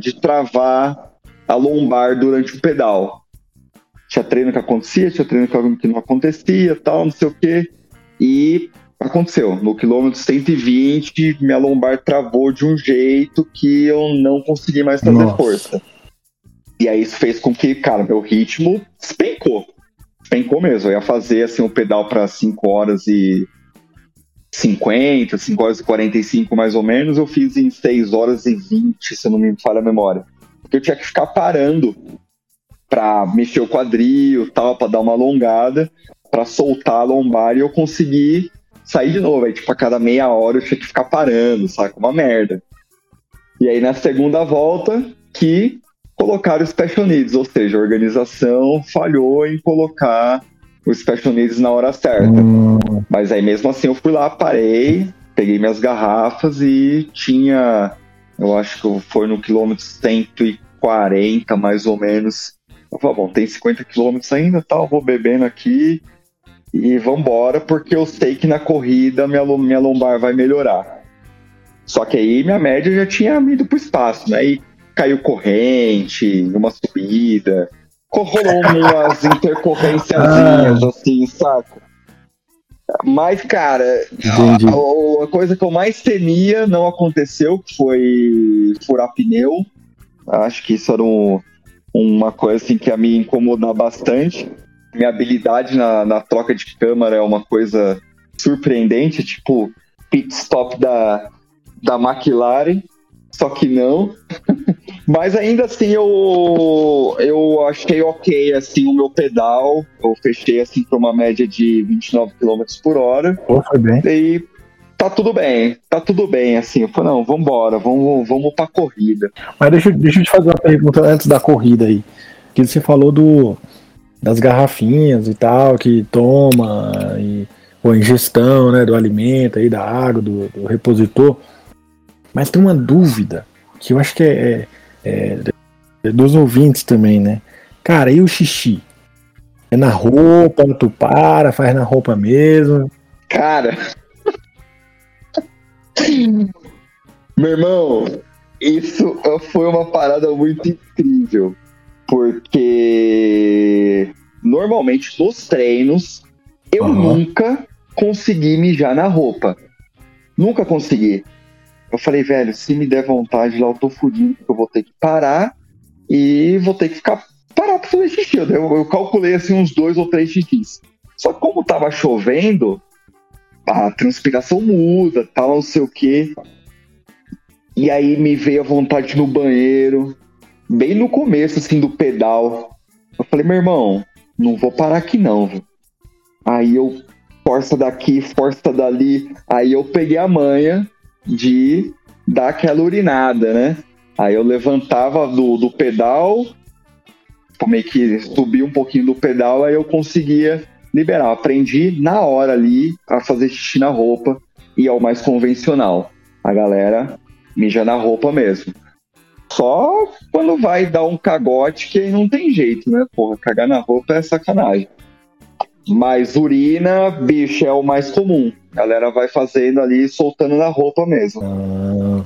de travar a lombar durante o pedal. Tinha treino que acontecia, tinha treino que não acontecia, tal, não sei o quê. E aconteceu. No quilômetro cento e vinte, minha lombar travou de um jeito que eu não consegui mais fazer Nossa. força. E aí isso fez com que, cara, meu ritmo despencou. Pencou mesmo, eu ia fazer assim, o pedal para cinco horas e cinquenta, cinco horas e quarenta e cinco mais ou menos, eu fiz em seis horas e vinte, se não me falha a memória. Porque eu tinha que ficar parando para mexer o quadril e tal, para dar uma alongada, para soltar a lombar e eu conseguir sair de novo. Aí, tipo, a cada meia hora eu tinha que ficar parando, saca? Uma merda. E aí na segunda volta que... colocaram o Special Needs, ou seja, a organização falhou em colocar o Special Needs na hora certa. Mas aí mesmo assim eu fui lá, parei, peguei minhas garrafas e tinha, eu acho que foi no quilômetro cento e quarenta mais ou menos. Eu falei, bom, tem cinquenta quilômetros ainda, tal, vou bebendo aqui e vambora, porque eu sei que na corrida minha, minha lombar vai melhorar. Só que aí minha média já tinha ido pro espaço, né? E caiu corrente, uma subida, rolou umas intercorrênciazinhas, assim, saco? Mas, cara, a, a, a coisa que eu mais temia não aconteceu, que foi furar pneu. Acho que isso era um, uma coisa assim, que a me incomodar bastante. Minha habilidade na, na troca de câmara é uma coisa surpreendente, tipo pit stop da, da McLaren. Só que não, mas ainda assim eu, eu achei ok assim, o meu pedal, eu fechei assim para uma média de vinte e nove quilômetros por hora. Pô, foi bem. E tá tudo bem, tá tudo bem assim, eu falei, não, vambora, vamos, vamos para corrida. Mas deixa, deixa eu te fazer uma pergunta antes da corrida aí, que você falou do, das garrafinhas e tal, que toma, e, ou ingestão, né, do alimento, aí, da água, do, do repositor. Mas tem uma dúvida, que eu acho que é, é, é dos ouvintes também, né? Cara, e o xixi? É na roupa, tu para, faz na roupa mesmo? Cara... meu irmão, isso foi uma parada muito incrível. porque normalmente nos treinos eu uhum. nunca consegui mijar na roupa. Nunca consegui. Eu falei, velho, se me der vontade lá, eu tô fudido, eu vou ter que parar e vou ter que ficar parado pra fazer xixi. Eu, eu calculei assim uns dois ou três xixis. Só que como tava chovendo, a transpiração muda, tal, não sei o quê. E aí me veio a vontade no banheiro, bem no começo, assim, do pedal. Eu falei, meu irmão, não vou parar aqui não, viu? Aí eu, força daqui, força dali. Aí eu peguei a manha de dar aquela urinada, né? Aí eu levantava do, do pedal, meio que subia um pouquinho do pedal, aí eu conseguia liberar. Eu aprendi na hora ali a fazer xixi na roupa, e é o mais convencional. A galera mija na roupa mesmo. Só quando vai dar um cagote que não tem jeito, né? Porra, cagar na roupa é sacanagem. Mas urina, bicho, é o mais comum. A galera vai fazendo ali, soltando na roupa mesmo. Ah,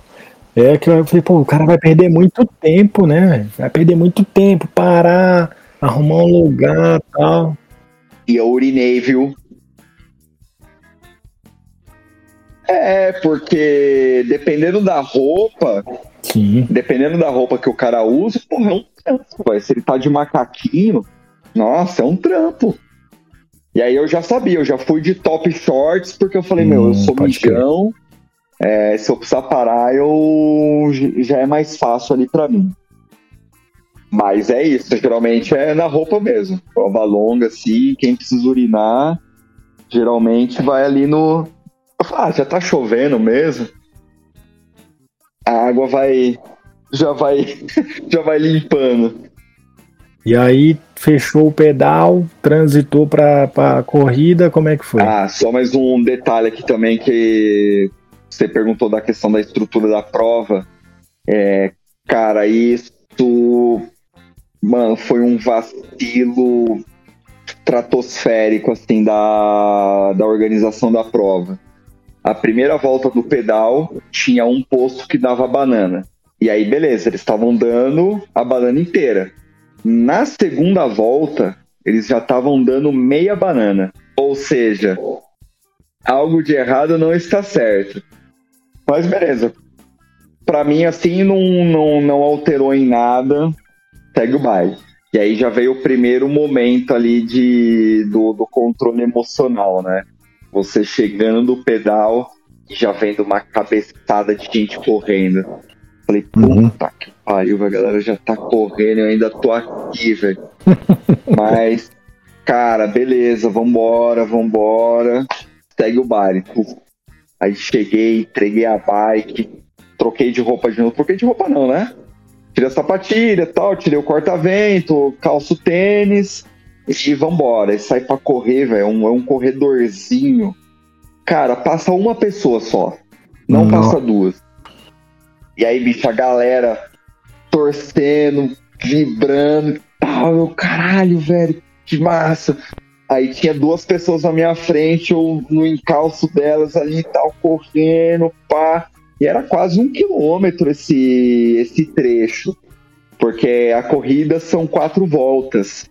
é que eu falei, pô, o cara vai perder muito tempo, né? Vai perder muito tempo, parar, arrumar um lugar e tal. E eu urinei, viu? É, porque dependendo da roupa, sim, dependendo da roupa que o cara usa, porra, é um trampo, véio. Se ele tá de macaquinho, nossa, é um trampo. E aí eu já sabia, eu já fui de top shorts, porque eu falei, hum, meu, eu sou mijão, é, se eu precisar parar, eu já é mais fácil ali pra mim. Mas é isso, geralmente é na roupa mesmo, prova longa assim, quem precisa urinar, geralmente vai ali no... Ah, já tá chovendo mesmo, a água vai, já vai, já vai limpando. E aí, fechou o pedal, transitou pra, pra corrida, como é que foi? Ah, só mais um detalhe aqui também, que você perguntou da questão da estrutura da prova. É, cara, isso, mano, foi um vacilo estratosférico, assim, da, da organização da prova. A primeira volta do pedal tinha um posto que dava banana. E aí, beleza, eles estavam dando a banana inteira. Na segunda volta, eles já estavam dando meia banana. Ou seja, algo de errado não está certo. Mas beleza. Pra mim, assim, não, não, não alterou em nada. Segue o baile. E aí já veio o primeiro momento ali de, do, do controle emocional, né? Você chegando do pedal e já vendo uma cabeçada de gente correndo. Falei, puta que pariu, a galera já tá correndo, eu ainda tô aqui, velho. Mas, cara, beleza, vambora, vambora. Segue o baile. Aí cheguei, entreguei a bike, troquei de roupa de novo. Troquei de roupa não, né? Tirei a sapatilha, tal, tirei o corta-vento, calço tênis e vambora. E sai pra correr, velho, é um, um corredorzinho. Cara, passa uma pessoa só, não, não. passa duas. E aí, bicho, a galera torcendo, vibrando e tal. Eu, caralho, velho, que massa. Aí tinha duas pessoas na minha frente, eu no encalço delas ali e tal, correndo, pá. E era quase um quilômetro esse, esse trecho. Porque a corrida são quatro voltas.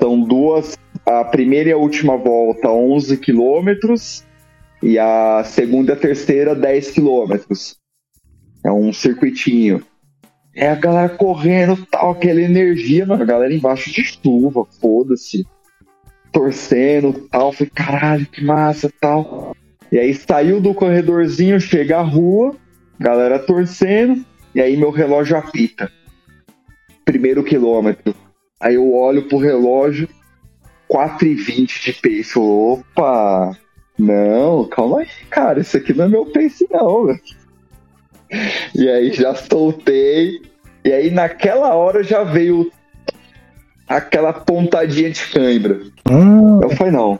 São duas, a primeira e a última volta, onze quilômetros. E a segunda e a terceira, dez quilômetros. É um circuitinho. É a galera correndo, tal, aquela energia, mano. A galera embaixo de chuva, foda-se. Torcendo, tal. Falei, caralho, que massa, tal. E aí saiu do corredorzinho, chega a rua, galera torcendo. E aí meu relógio apita. Primeiro quilômetro. Aí eu olho pro relógio, quatro e vinte de pace. Opa! Não, calma aí, cara. Isso aqui não é meu pace, não, velho. E aí já soltei. E aí naquela hora já veio aquela pontadinha de cãibra. Hum. Eu falei, não,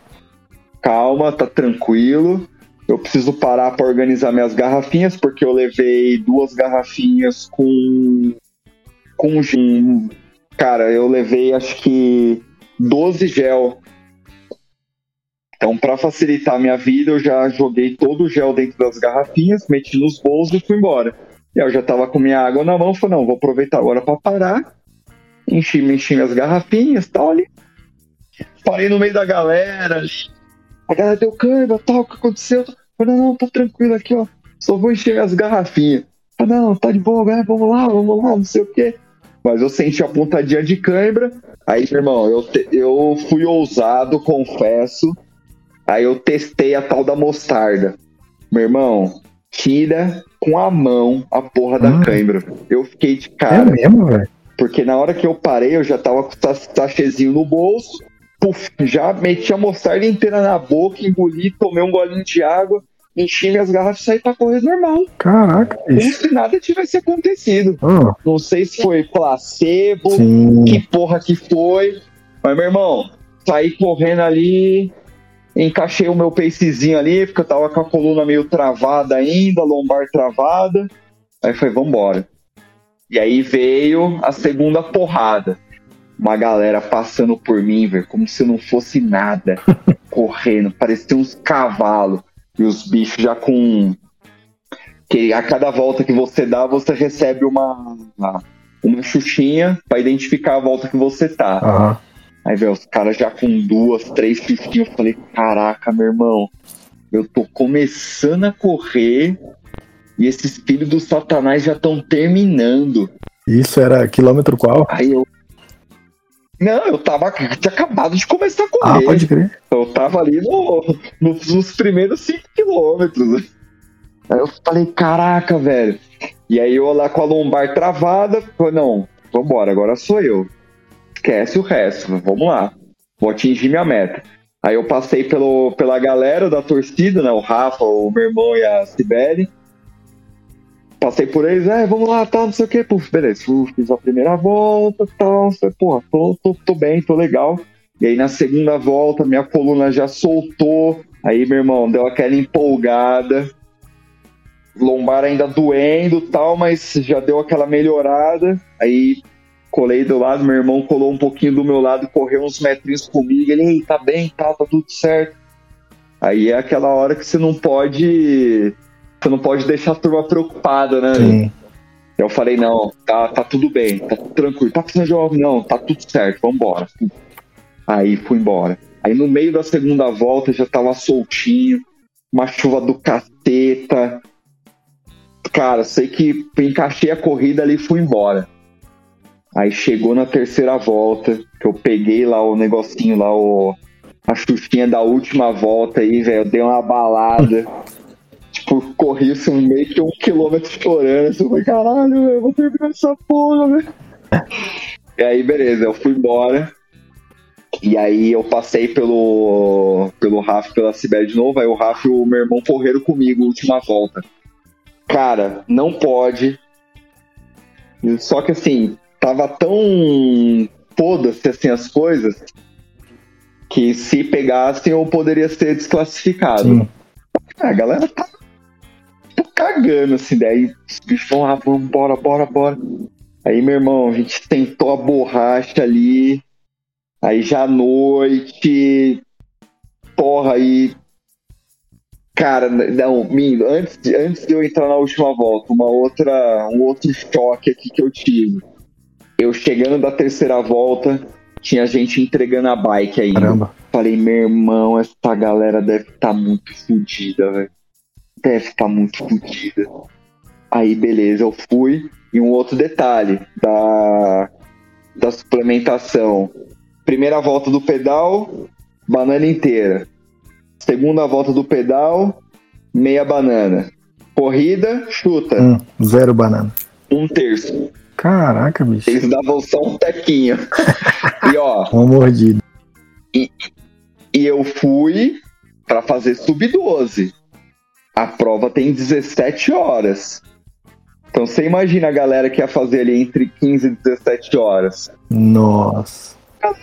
calma, tá tranquilo. Eu preciso parar pra organizar minhas garrafinhas, porque eu levei duas garrafinhas com... com gin. Cara, eu levei acho que doze gel. Então, para facilitar a minha vida, eu já joguei todo o gel dentro das garrafinhas, meti nos bolsos e fui embora. E aí eu já tava com minha água na mão, falei, não, vou aproveitar agora para parar enchi, enchi minhas garrafinhas e tal ali. Parei no meio da galera ali. A galera deu câimbra, tal, o que aconteceu? Falei, não, não, tá tranquilo aqui, ó. Só vou encher minhas garrafinhas. Falei, não, tá de boa, galera, vamos lá, vamos lá, não sei o quê. Mas eu senti a pontadinha de câimbra. Aí, irmão, eu, te, eu fui ousado, confesso. Aí eu testei a tal da mostarda. Meu irmão, tira com a mão a porra da ah, câimbra. Eu fiquei de cara. É mesmo, velho? Porque na hora que eu parei, eu já tava com o sachêzinho no bolso. Puf, já meti a mostarda inteira na boca, engoli, tomei um golinho de água, enchi minhas garrafas e saí pra correr normal. Caraca, bicho. Como se nada tivesse acontecido. Ah. Não sei se foi placebo, sim, que porra que foi. Mas, meu irmão, saí correndo ali, encaixei o meu pacezinho ali, porque eu tava com a coluna meio travada ainda, lombar travada. Aí foi, vambora. E aí veio a segunda porrada. Uma galera passando por mim, velho, como se eu não fosse nada, correndo, parecia uns cavalos. E os bichos já com... que a cada volta que você dá, você recebe uma, uma, uma xuxinha pra identificar a volta que você tá. Uhum. Aí, velho, os caras já com duas, três xuxinhas, eu falei, caraca, meu irmão, eu tô começando a correr e esses filhos do satanás já estão terminando. Isso era quilômetro qual? Aí eu... Não, eu tava, tinha acabado de começar a correr. Ah, pode crer. Eu tava ali no, no, nos primeiros cinco quilômetros. Aí eu falei, caraca, velho. E aí eu lá com a lombar travada, falei, não, vambora, agora sou eu. Esquece o resto, vamos lá. Vou atingir minha meta. Aí eu passei pelo, pela galera da torcida, né? O Rafa, o meu irmão e a Sibele. Passei por eles, é, vamos lá, tal, não sei o que, puf, beleza, fiz a primeira volta, tal, não sei, porra, tô, tô, tô bem, tô legal. E aí na segunda volta, minha coluna já soltou, aí, meu irmão, deu aquela empolgada, lombar ainda doendo, tal, mas já deu aquela melhorada, aí colei do lado, meu irmão colou um pouquinho do meu lado, correu uns metrinhos comigo, ele, tá bem, tá, tá tudo certo. Aí é aquela hora que você não pode... Você não pode deixar a turma preocupada, né? Sim. Eu falei, não, tá, tá tudo bem, tá tranquilo. Tá precisando de jovem? Não, tá tudo certo, vambora. Aí fui embora. Aí no meio da segunda volta já tava soltinho, uma chuva do cateta. Cara, sei que encaixei a corrida ali e fui embora. Aí chegou na terceira volta, que eu peguei lá o negocinho lá, o... a xuxinha da última volta aí, velho, dei uma balada. Tipo, corri assim, meio que um quilômetro estourando, assim, eu falei, caralho, eu vou terminar essa porra, velho. E aí, beleza, eu fui embora, e aí eu passei pelo, pelo Rafa, pela Sibeli de novo, aí o Rafa e o meu irmão correram comigo, última volta. Cara, não pode, só que assim, tava tão foda-se assim, as coisas, que se pegassem eu poderia ser desclassificado. Sim. A galera tá... cagando, assim, daí os bichos vão lá, vamos, bora, bora, bora. Aí, meu irmão, a gente tentou a borracha ali, aí já à noite, porra, aí, cara, não, antes, antes de eu entrar na última volta, uma outra, um outro choque aqui que eu tive. Eu chegando da terceira volta, tinha gente entregando a bike ainda. Caramba. Falei, meu irmão, essa galera deve estar muito fodida, velho. Deve estar muito fodida. Aí, beleza, eu fui. E um outro detalhe da, da suplementação. Primeira volta do pedal, banana inteira. Segunda volta do pedal, meia banana. Corrida, chuta. Hum, zero banana. Um terço. Caraca, bicho. Eles davam só um tequinho. E ó... Uma mordida. E, e eu fui pra fazer sub doze. A prova tem dezessete horas. Então você imagina a galera que ia fazer ali entre quinze e dezessete horas. Nossa. Não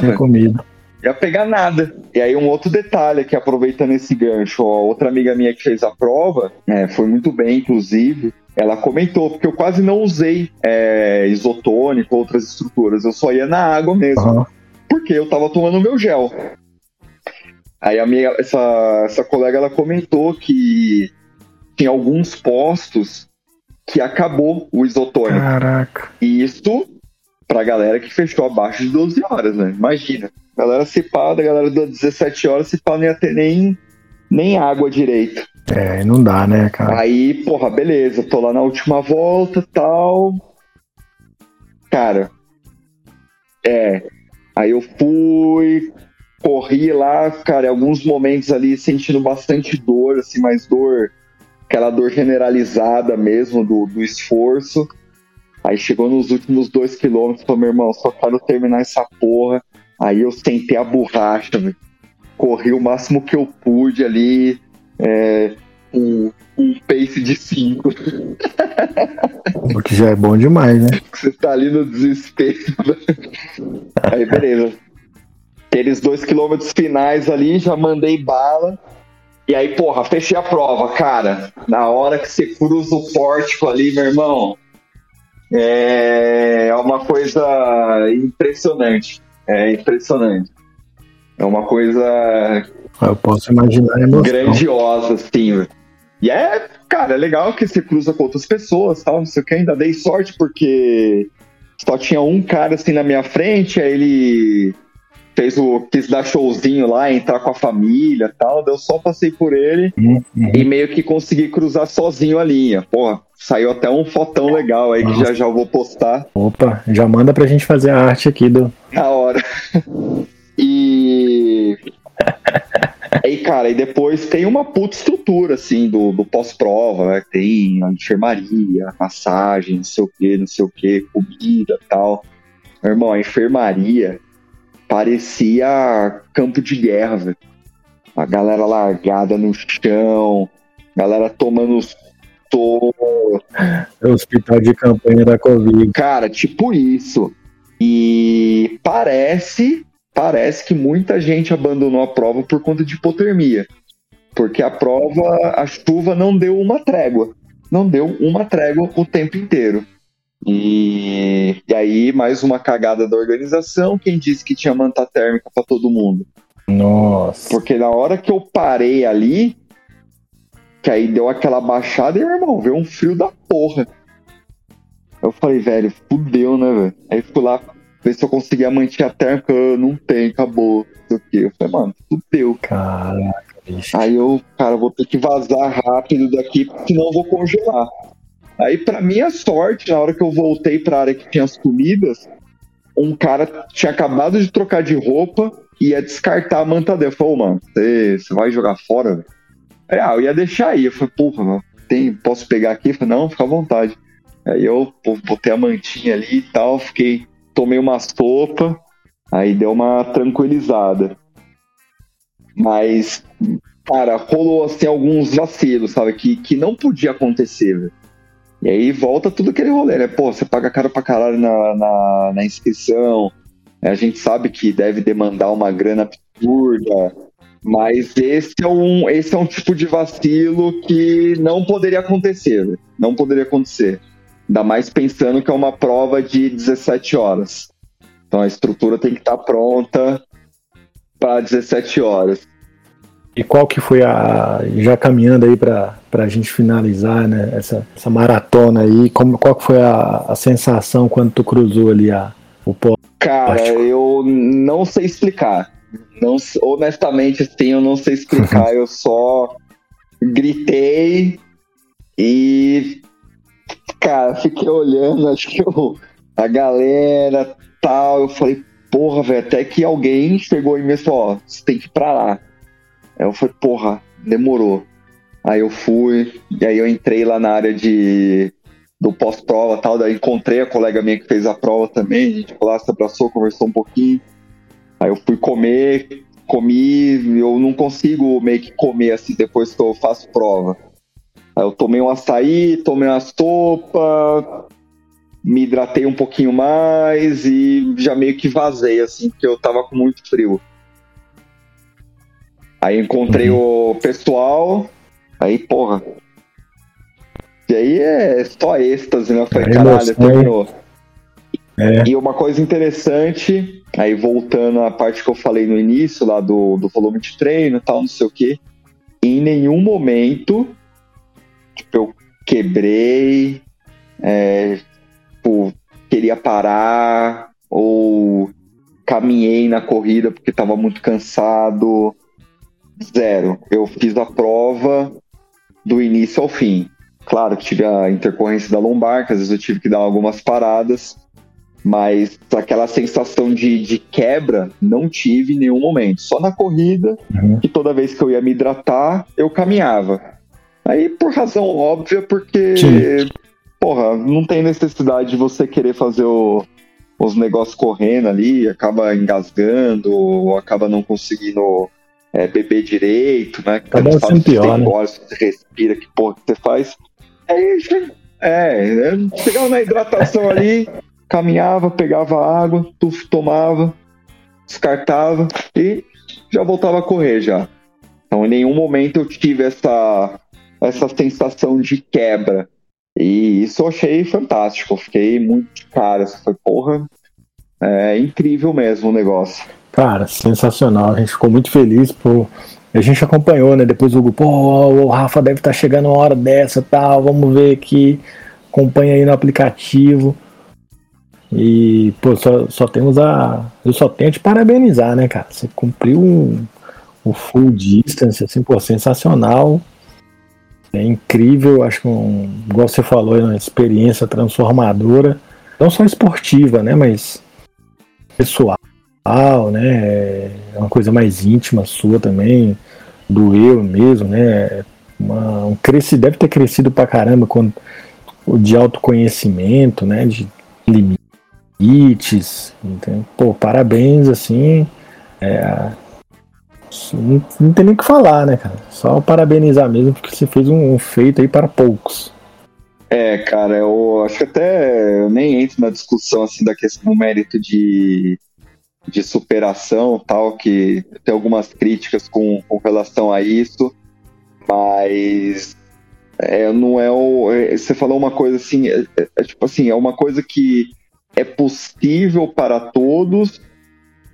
tinha comida. Ia pegar nada. E aí um outro detalhe aqui, aproveitando esse gancho, ó, outra amiga minha que fez a prova, né, foi muito bem, inclusive, ela comentou, porque eu quase não usei é, isotônico, outras estruturas, eu só ia na água mesmo. Uhum. Porque eu tava tomando o meu gel. Aí a minha, essa, essa colega, ela comentou que tinha alguns postos que acabou o isotônico. Caraca. E isso pra galera que fechou abaixo de doze horas, né? Imagina. A galera se pá, a galera das dezessete horas se pá, não ia ter nem, nem água direito. É, não dá, né, cara? Aí, porra, beleza, tô lá na última volta, tal. Cara, é, aí eu fui, corri lá, cara, em alguns momentos ali sentindo bastante dor, assim, mais dor, aquela dor generalizada mesmo do, do esforço. Aí chegou nos últimos dois quilômetros, falei, meu irmão, só quero terminar essa porra. Aí eu sentei a borracha, velho. Corri o máximo que eu pude ali, é, um, um pace de cinco. O que já é bom demais, né? Você tá ali no desespero. Aí, beleza. Aqueles dois quilômetros finais ali, já mandei bala. E aí, porra, fechei a prova, cara. Na hora que você cruza o pórtico ali, meu irmão, é uma coisa impressionante. É impressionante. É uma coisa... Eu posso imaginar a emoção. Grandiosa, assim. E é, cara, é legal que você cruza com outras pessoas, tal, não sei o que. Ainda dei sorte porque só tinha um cara, assim, na minha frente. Aí ele fez o... quis dar showzinho lá, entrar com a família, tal. Eu só passei por ele uhum. e meio que consegui cruzar sozinho a linha. Porra, saiu até um fotão legal aí. Nossa. Que já já eu vou postar. Opa, já manda pra gente fazer a arte aqui do... Na hora. E... aí, cara, e depois tem uma puta estrutura, assim, do, do pós-prova, né? Tem a enfermaria, massagem, não sei o que, não sei o que, comida e tal. Meu irmão, a enfermaria parecia campo de guerra, velho. A galera largada no chão, a galera tomando os toros. É o hospital de campanha da Covid. Cara, tipo isso. E parece... Parece que muita gente abandonou a prova por conta de hipotermia. Porque a prova, a chuva não deu uma trégua. Não deu uma trégua o tempo inteiro. E, e aí, mais uma cagada da organização. Quem disse que tinha manta térmica pra todo mundo? Nossa. Porque na hora que eu parei ali, que aí deu aquela baixada, e meu irmão, veio um frio da porra. Eu falei, velho, fudeu, né, velho? Aí fui lá ver se eu conseguia manter a térmica, não tem, acabou, não sei o que. Eu falei, mano, fudeu. Caraca, bicho. Aí eu, cara, vou ter que vazar rápido daqui, porque senão eu vou congelar. Aí, pra minha sorte, na hora que eu voltei pra área que tinha as comidas, um cara tinha acabado de trocar de roupa e ia descartar a manta dele. Eu falei, ô, mano, você vai jogar fora, velho? Aí, ah, eu ia deixar aí. Eu falei, porra, mano, tem, posso pegar aqui? Eu falei, não, fica à vontade. Aí eu pô, botei a mantinha ali e tal, fiquei... Tomei uma sopa, aí deu uma tranquilizada. Mas, cara, rolou assim alguns vacilos, sabe? Que, que não podia acontecer, velho. E aí volta tudo aquele rolê, né? Pô, você paga caro pra caralho na, na, na inscrição. A gente sabe que deve demandar uma grana absurda. Mas esse é um, esse é um tipo de vacilo que não poderia acontecer, velho. Não poderia acontecer. Ainda mais pensando que é uma prova de dezessete horas. Então a estrutura tem que estar pronta para dezessete horas. E qual que foi a... Já caminhando aí para a gente finalizar, né, essa, essa maratona aí, como, qual que foi a, a sensação quando tu cruzou ali a, o pó? Cara, eu não sei explicar. Não, honestamente, assim, eu não sei explicar. Eu só gritei e... Cara, fiquei olhando, acho que eu, a galera, tal, eu falei, porra, velho, até que alguém chegou em mim e falou, ó, você tem que ir pra lá. Aí eu falei, porra, demorou. Aí eu fui, e aí eu entrei lá na área de, do pós-prova, tal, daí encontrei a colega minha que fez a prova também, a gente lá se abraçou, conversou um pouquinho. Aí eu fui comer, comi, eu não consigo meio que comer assim depois que eu faço prova. Eu tomei um açaí, tomei uma sopa, me hidratei um pouquinho mais e já meio que vazei, assim, porque eu tava com muito frio. Aí encontrei o pessoal, aí, porra. E aí é só êxtase, né? Eu falei, caralho, terminou. É. E uma coisa interessante, aí voltando à parte que eu falei no início, lá do, do volume de treino e tal, não sei o quê, em nenhum momento... Tipo, eu quebrei, é, tipo, queria parar, ou caminhei na corrida porque estava muito cansado. Zero. Eu fiz a prova do início ao fim. Claro que tive a intercorrência da lombar, que às vezes eu tive que dar algumas paradas, mas aquela sensação de, de quebra não tive em nenhum momento. Só na corrida, que toda vez que eu ia me hidratar, eu caminhava. Aí, por razão óbvia, porque, Sim. porra, não tem necessidade de você querer fazer o, os negócios correndo ali, acaba engasgando, ou acaba não conseguindo... É, beber direito, né? Que cada sabe que pior, né? Embora, se você respira, que porra que você faz. Aí, é, chegava na hidratação ali, caminhava, pegava água, tuf, tomava, descartava e já voltava a correr já. Então, em nenhum momento eu tive essa, essa sensação de quebra. E isso eu achei fantástico. Eu fiquei muito de cara. Foi, porra, é incrível mesmo o negócio. Cara, sensacional, a gente ficou muito feliz por... A gente acompanhou, né, depois o grupo, oh, o Rafa deve estar chegando uma hora dessa, tal, vamos ver aqui, acompanha aí no aplicativo. E, pô, só, só temos a... Eu só tenho a te parabenizar, né, cara, você cumpriu um, um full distance, assim, pô, sensacional, é incrível, acho que, um, igual você falou, uma experiência transformadora, não só esportiva, né, mas pessoal. Né? É uma coisa mais íntima sua também, do eu mesmo, né? Uma, um cresci, deve ter crescido pra caramba com, de autoconhecimento, né? De limites. Então, pô, parabéns, assim. É, não, não tem nem o que falar, né, cara? Só parabenizar mesmo, porque você fez um, um feito aí para poucos. É, cara, eu acho que até eu nem entro na discussão assim, da questão do mérito de. de superação, tal, que tem algumas críticas com, com relação a isso, mas é, não é o... É, você falou uma coisa assim, é, é, tipo assim, é uma coisa que é possível para todos,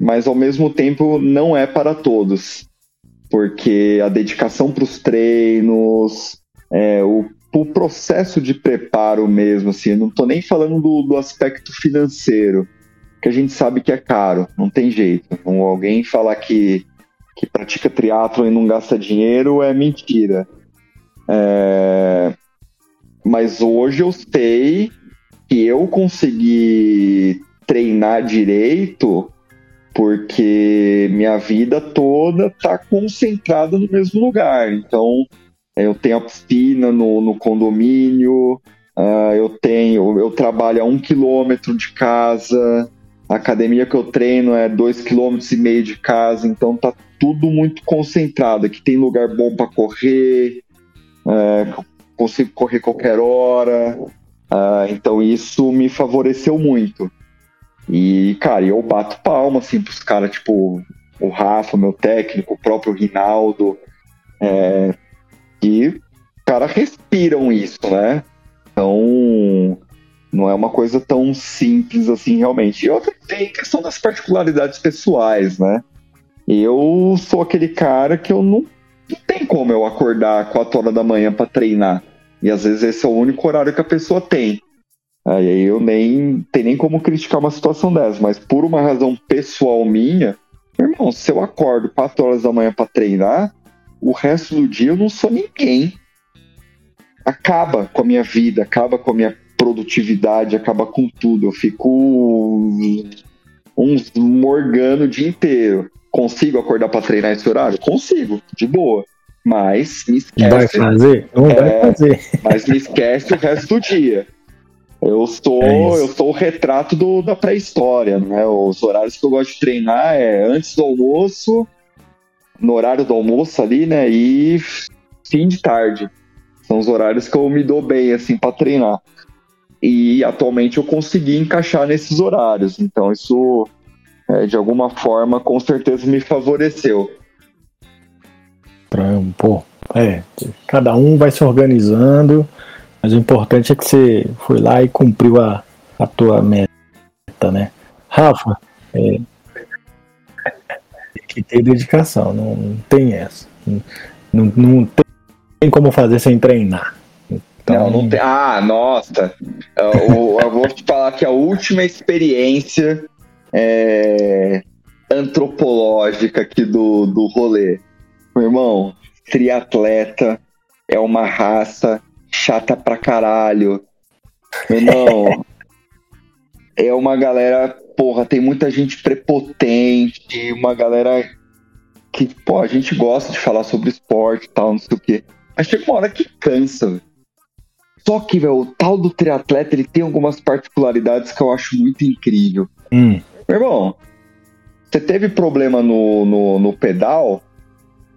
mas ao mesmo tempo não é para todos, porque a dedicação para os treinos, é, o, o processo de preparo mesmo, assim, eu não estou nem falando do, do aspecto financeiro, que a gente sabe que é caro, não tem jeito. Então, alguém falar que, que pratica triatlo e não gasta dinheiro é mentira. É... Mas hoje eu sei que eu consegui treinar direito porque minha vida toda está concentrada no mesmo lugar. Então, eu tenho a piscina no, no condomínio, uh, eu, tenho, eu trabalho a um quilômetro de casa... A academia que eu treino é dois vírgula cinco quilômetros de casa, então tá tudo muito concentrado. Aqui tem lugar bom para correr, é, consigo correr qualquer hora, é, então isso me favoreceu muito. E, cara, eu bato palma, assim, pros caras, tipo, o Rafa, meu técnico, o próprio Rinaldo, é, e os caras respiram isso, né? Então... Não é uma coisa tão simples assim, realmente. E outra tem a questão das particularidades pessoais, né? Eu sou aquele cara que eu não, não tem como eu acordar quatro horas da manhã para treinar. E às vezes esse é o único horário que a pessoa tem. Aí eu nem tem nem como criticar uma situação dessa, mas por uma razão pessoal minha, meu irmão, se eu acordo quatro horas da manhã para treinar, o resto do dia eu não sou ninguém. Acaba com a minha vida, acaba com a minha produtividade, acaba com tudo. Eu fico um morgando o dia inteiro. Consigo acordar para treinar esse horário? Consigo, de boa. Mas me esquece. Vai fazer? Não vai é, fazer. Mas me esquece o resto do dia. Eu sou, é eu sou o retrato do, da pré-história, né? Os horários que eu gosto de treinar é antes do almoço, no horário do almoço ali, né? E fim de tarde. São os horários que eu me dou bem, assim, para treinar. E atualmente eu consegui encaixar nesses horários, então isso é, de alguma forma com certeza me favoreceu. Pô, é, cada um vai se organizando, mas o importante é que você foi lá e cumpriu a, a tua meta, né? Rafa, é, tem que ter dedicação, não, não tem essa, não, não tem como fazer sem treinar. Não, não tem... Ah, nossa! Eu, eu vou te falar que a última experiência é... antropológica aqui do, do rolê. Meu irmão, triatleta é uma raça chata pra caralho. Meu irmão, é uma galera... Porra, tem muita gente prepotente, uma galera que, pô, a gente gosta de falar sobre esporte e tal, não sei o quê. Mas chega uma hora que cansa, velho. Só que, velho, o tal do triatleta, ele tem algumas particularidades que eu acho muito incrível. Hum. Meu irmão, você teve problema no, no, no pedal,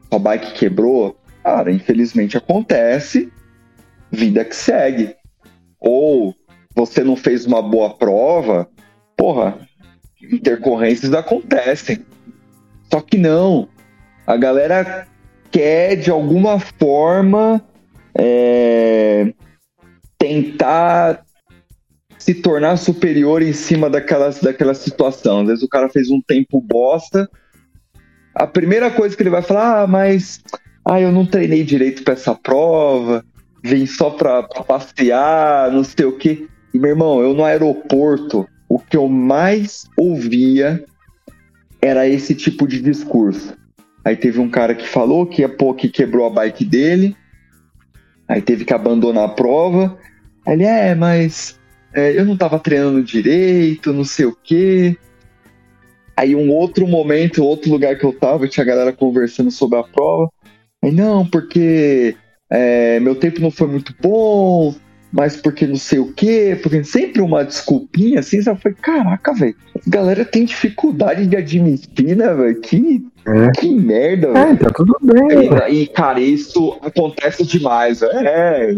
sua bike quebrou, cara, infelizmente acontece, vida que segue. Ou você não fez uma boa prova, porra, intercorrências acontecem. Só que não, a galera quer de alguma forma é, tentar se tornar superior em cima daquela, daquela situação. Às vezes o cara fez um tempo bosta, a primeira coisa que ele vai falar, ah, mas ah, eu não treinei direito pra essa prova, vim só pra, pra passear, não sei o quê. E, meu irmão, eu no aeroporto, o que eu mais ouvia era esse tipo de discurso. Aí teve um cara que falou que, pô, que quebrou a bike dele, aí teve que abandonar a prova. Aí ele, é, mas é, eu não tava treinando direito, não sei o quê. Aí um outro momento, outro lugar que eu tava, tinha a galera conversando sobre a prova. Aí, não, porque é, meu tempo não foi muito bom, mas porque não sei o quê, porque sempre uma desculpinha assim. Você foi, caraca, velho, galera tem dificuldade de admitir, né, velho? Que, é. que merda, velho. É, tá tudo bem. E, e, cara, isso acontece demais, véio. É,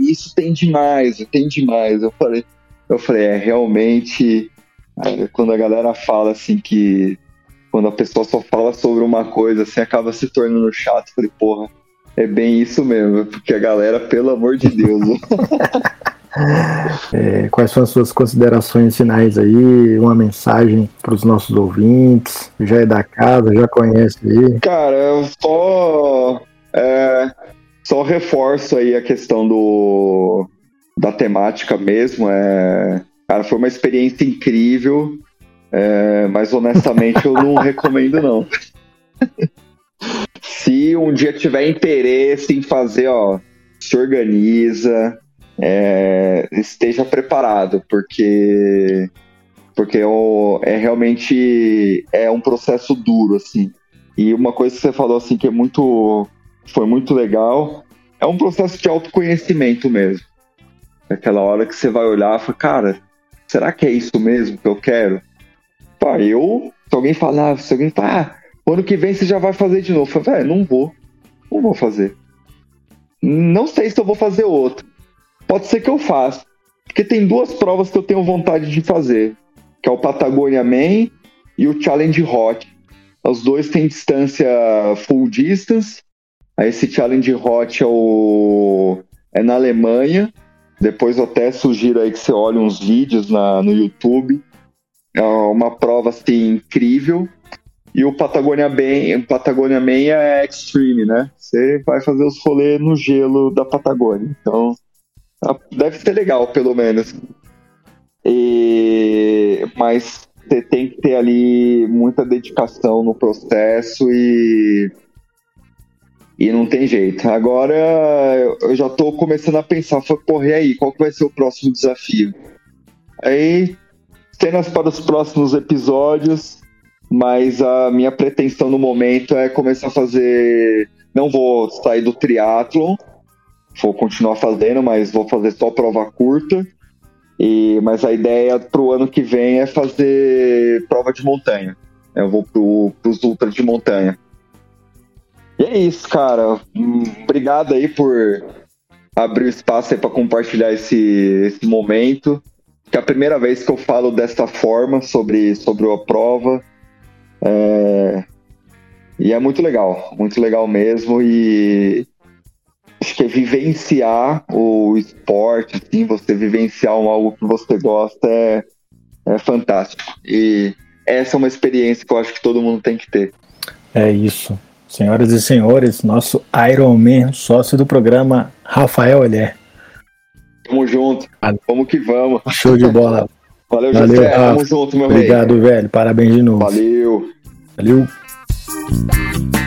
isso tem demais, tem demais. Eu falei, eu falei, é, realmente, quando a galera fala assim que, quando a pessoa só fala sobre uma coisa, assim, acaba se tornando chato. Eu falei, porra, é bem isso mesmo, porque a galera, pelo amor de Deus. É, quais são as suas considerações finais aí? Uma mensagem para os nossos ouvintes? Já é da casa, já conhece aí? Cara, eu só, é, só reforço aí a questão do, da temática mesmo. É, cara, foi uma experiência incrível, é, mas honestamente eu não recomendo, não. Se um dia tiver interesse em fazer, ó, se organiza, é, esteja preparado, porque, porque ó, é realmente é um processo duro, assim. E uma coisa que você falou, assim, que é muito, foi muito legal, é um processo de autoconhecimento mesmo. É aquela hora que você vai olhar e fala, cara, será que é isso mesmo que eu quero? Pá, eu, se alguém falar, se alguém falar, ah, ano que vem você já vai fazer de novo. Eu falei, velho, não vou. Não vou fazer. Não sei se eu vou fazer outro. Pode ser que eu faça. Porque tem duas provas que eu tenho vontade de fazer. Que é o Patagônia Man e o Challenge Hot. Os dois têm distância Full Distance. Aí esse Challenge Hot é, o... é na Alemanha. Depois eu até sugiro aí que você olhe uns vídeos na... no YouTube. É uma prova assim incrível. E o Patagônia Man, Patagônia Man é extreme, né? Você vai fazer os rolês no gelo da Patagônia. Então, deve ser legal, pelo menos. E, mas você tem que ter ali muita dedicação no processo e, e não tem jeito. Agora, eu já tô começando a pensar, porra, e aí, qual que vai ser o próximo desafio? Aí, cenas para os próximos episódios... Mas a minha pretensão no momento é começar a fazer... Não vou sair do triatlon, vou continuar fazendo, mas vou fazer só prova curta. E... Mas a ideia para o ano que vem é fazer prova de montanha. Eu vou para os ultras de montanha. E é isso, cara. Obrigado aí por abrir o espaço para compartilhar esse, esse momento. Que é a primeira vez que eu falo desta forma sobre, sobre a prova. É... E é muito legal, muito legal mesmo. E acho que é vivenciar o esporte, assim, você vivenciar algo que você gosta é... é fantástico. E essa é uma experiência que eu acho que todo mundo tem que ter. É isso, senhoras e senhores, nosso Ironman, sócio do programa Rafael Ollier. Tamo junto. Vamos que vamos. Show de bola. Valeu, Valeu Jessé. Tamo junto, meu rei. Obrigado, velho. Parabéns de novo. Valeu. Valeu.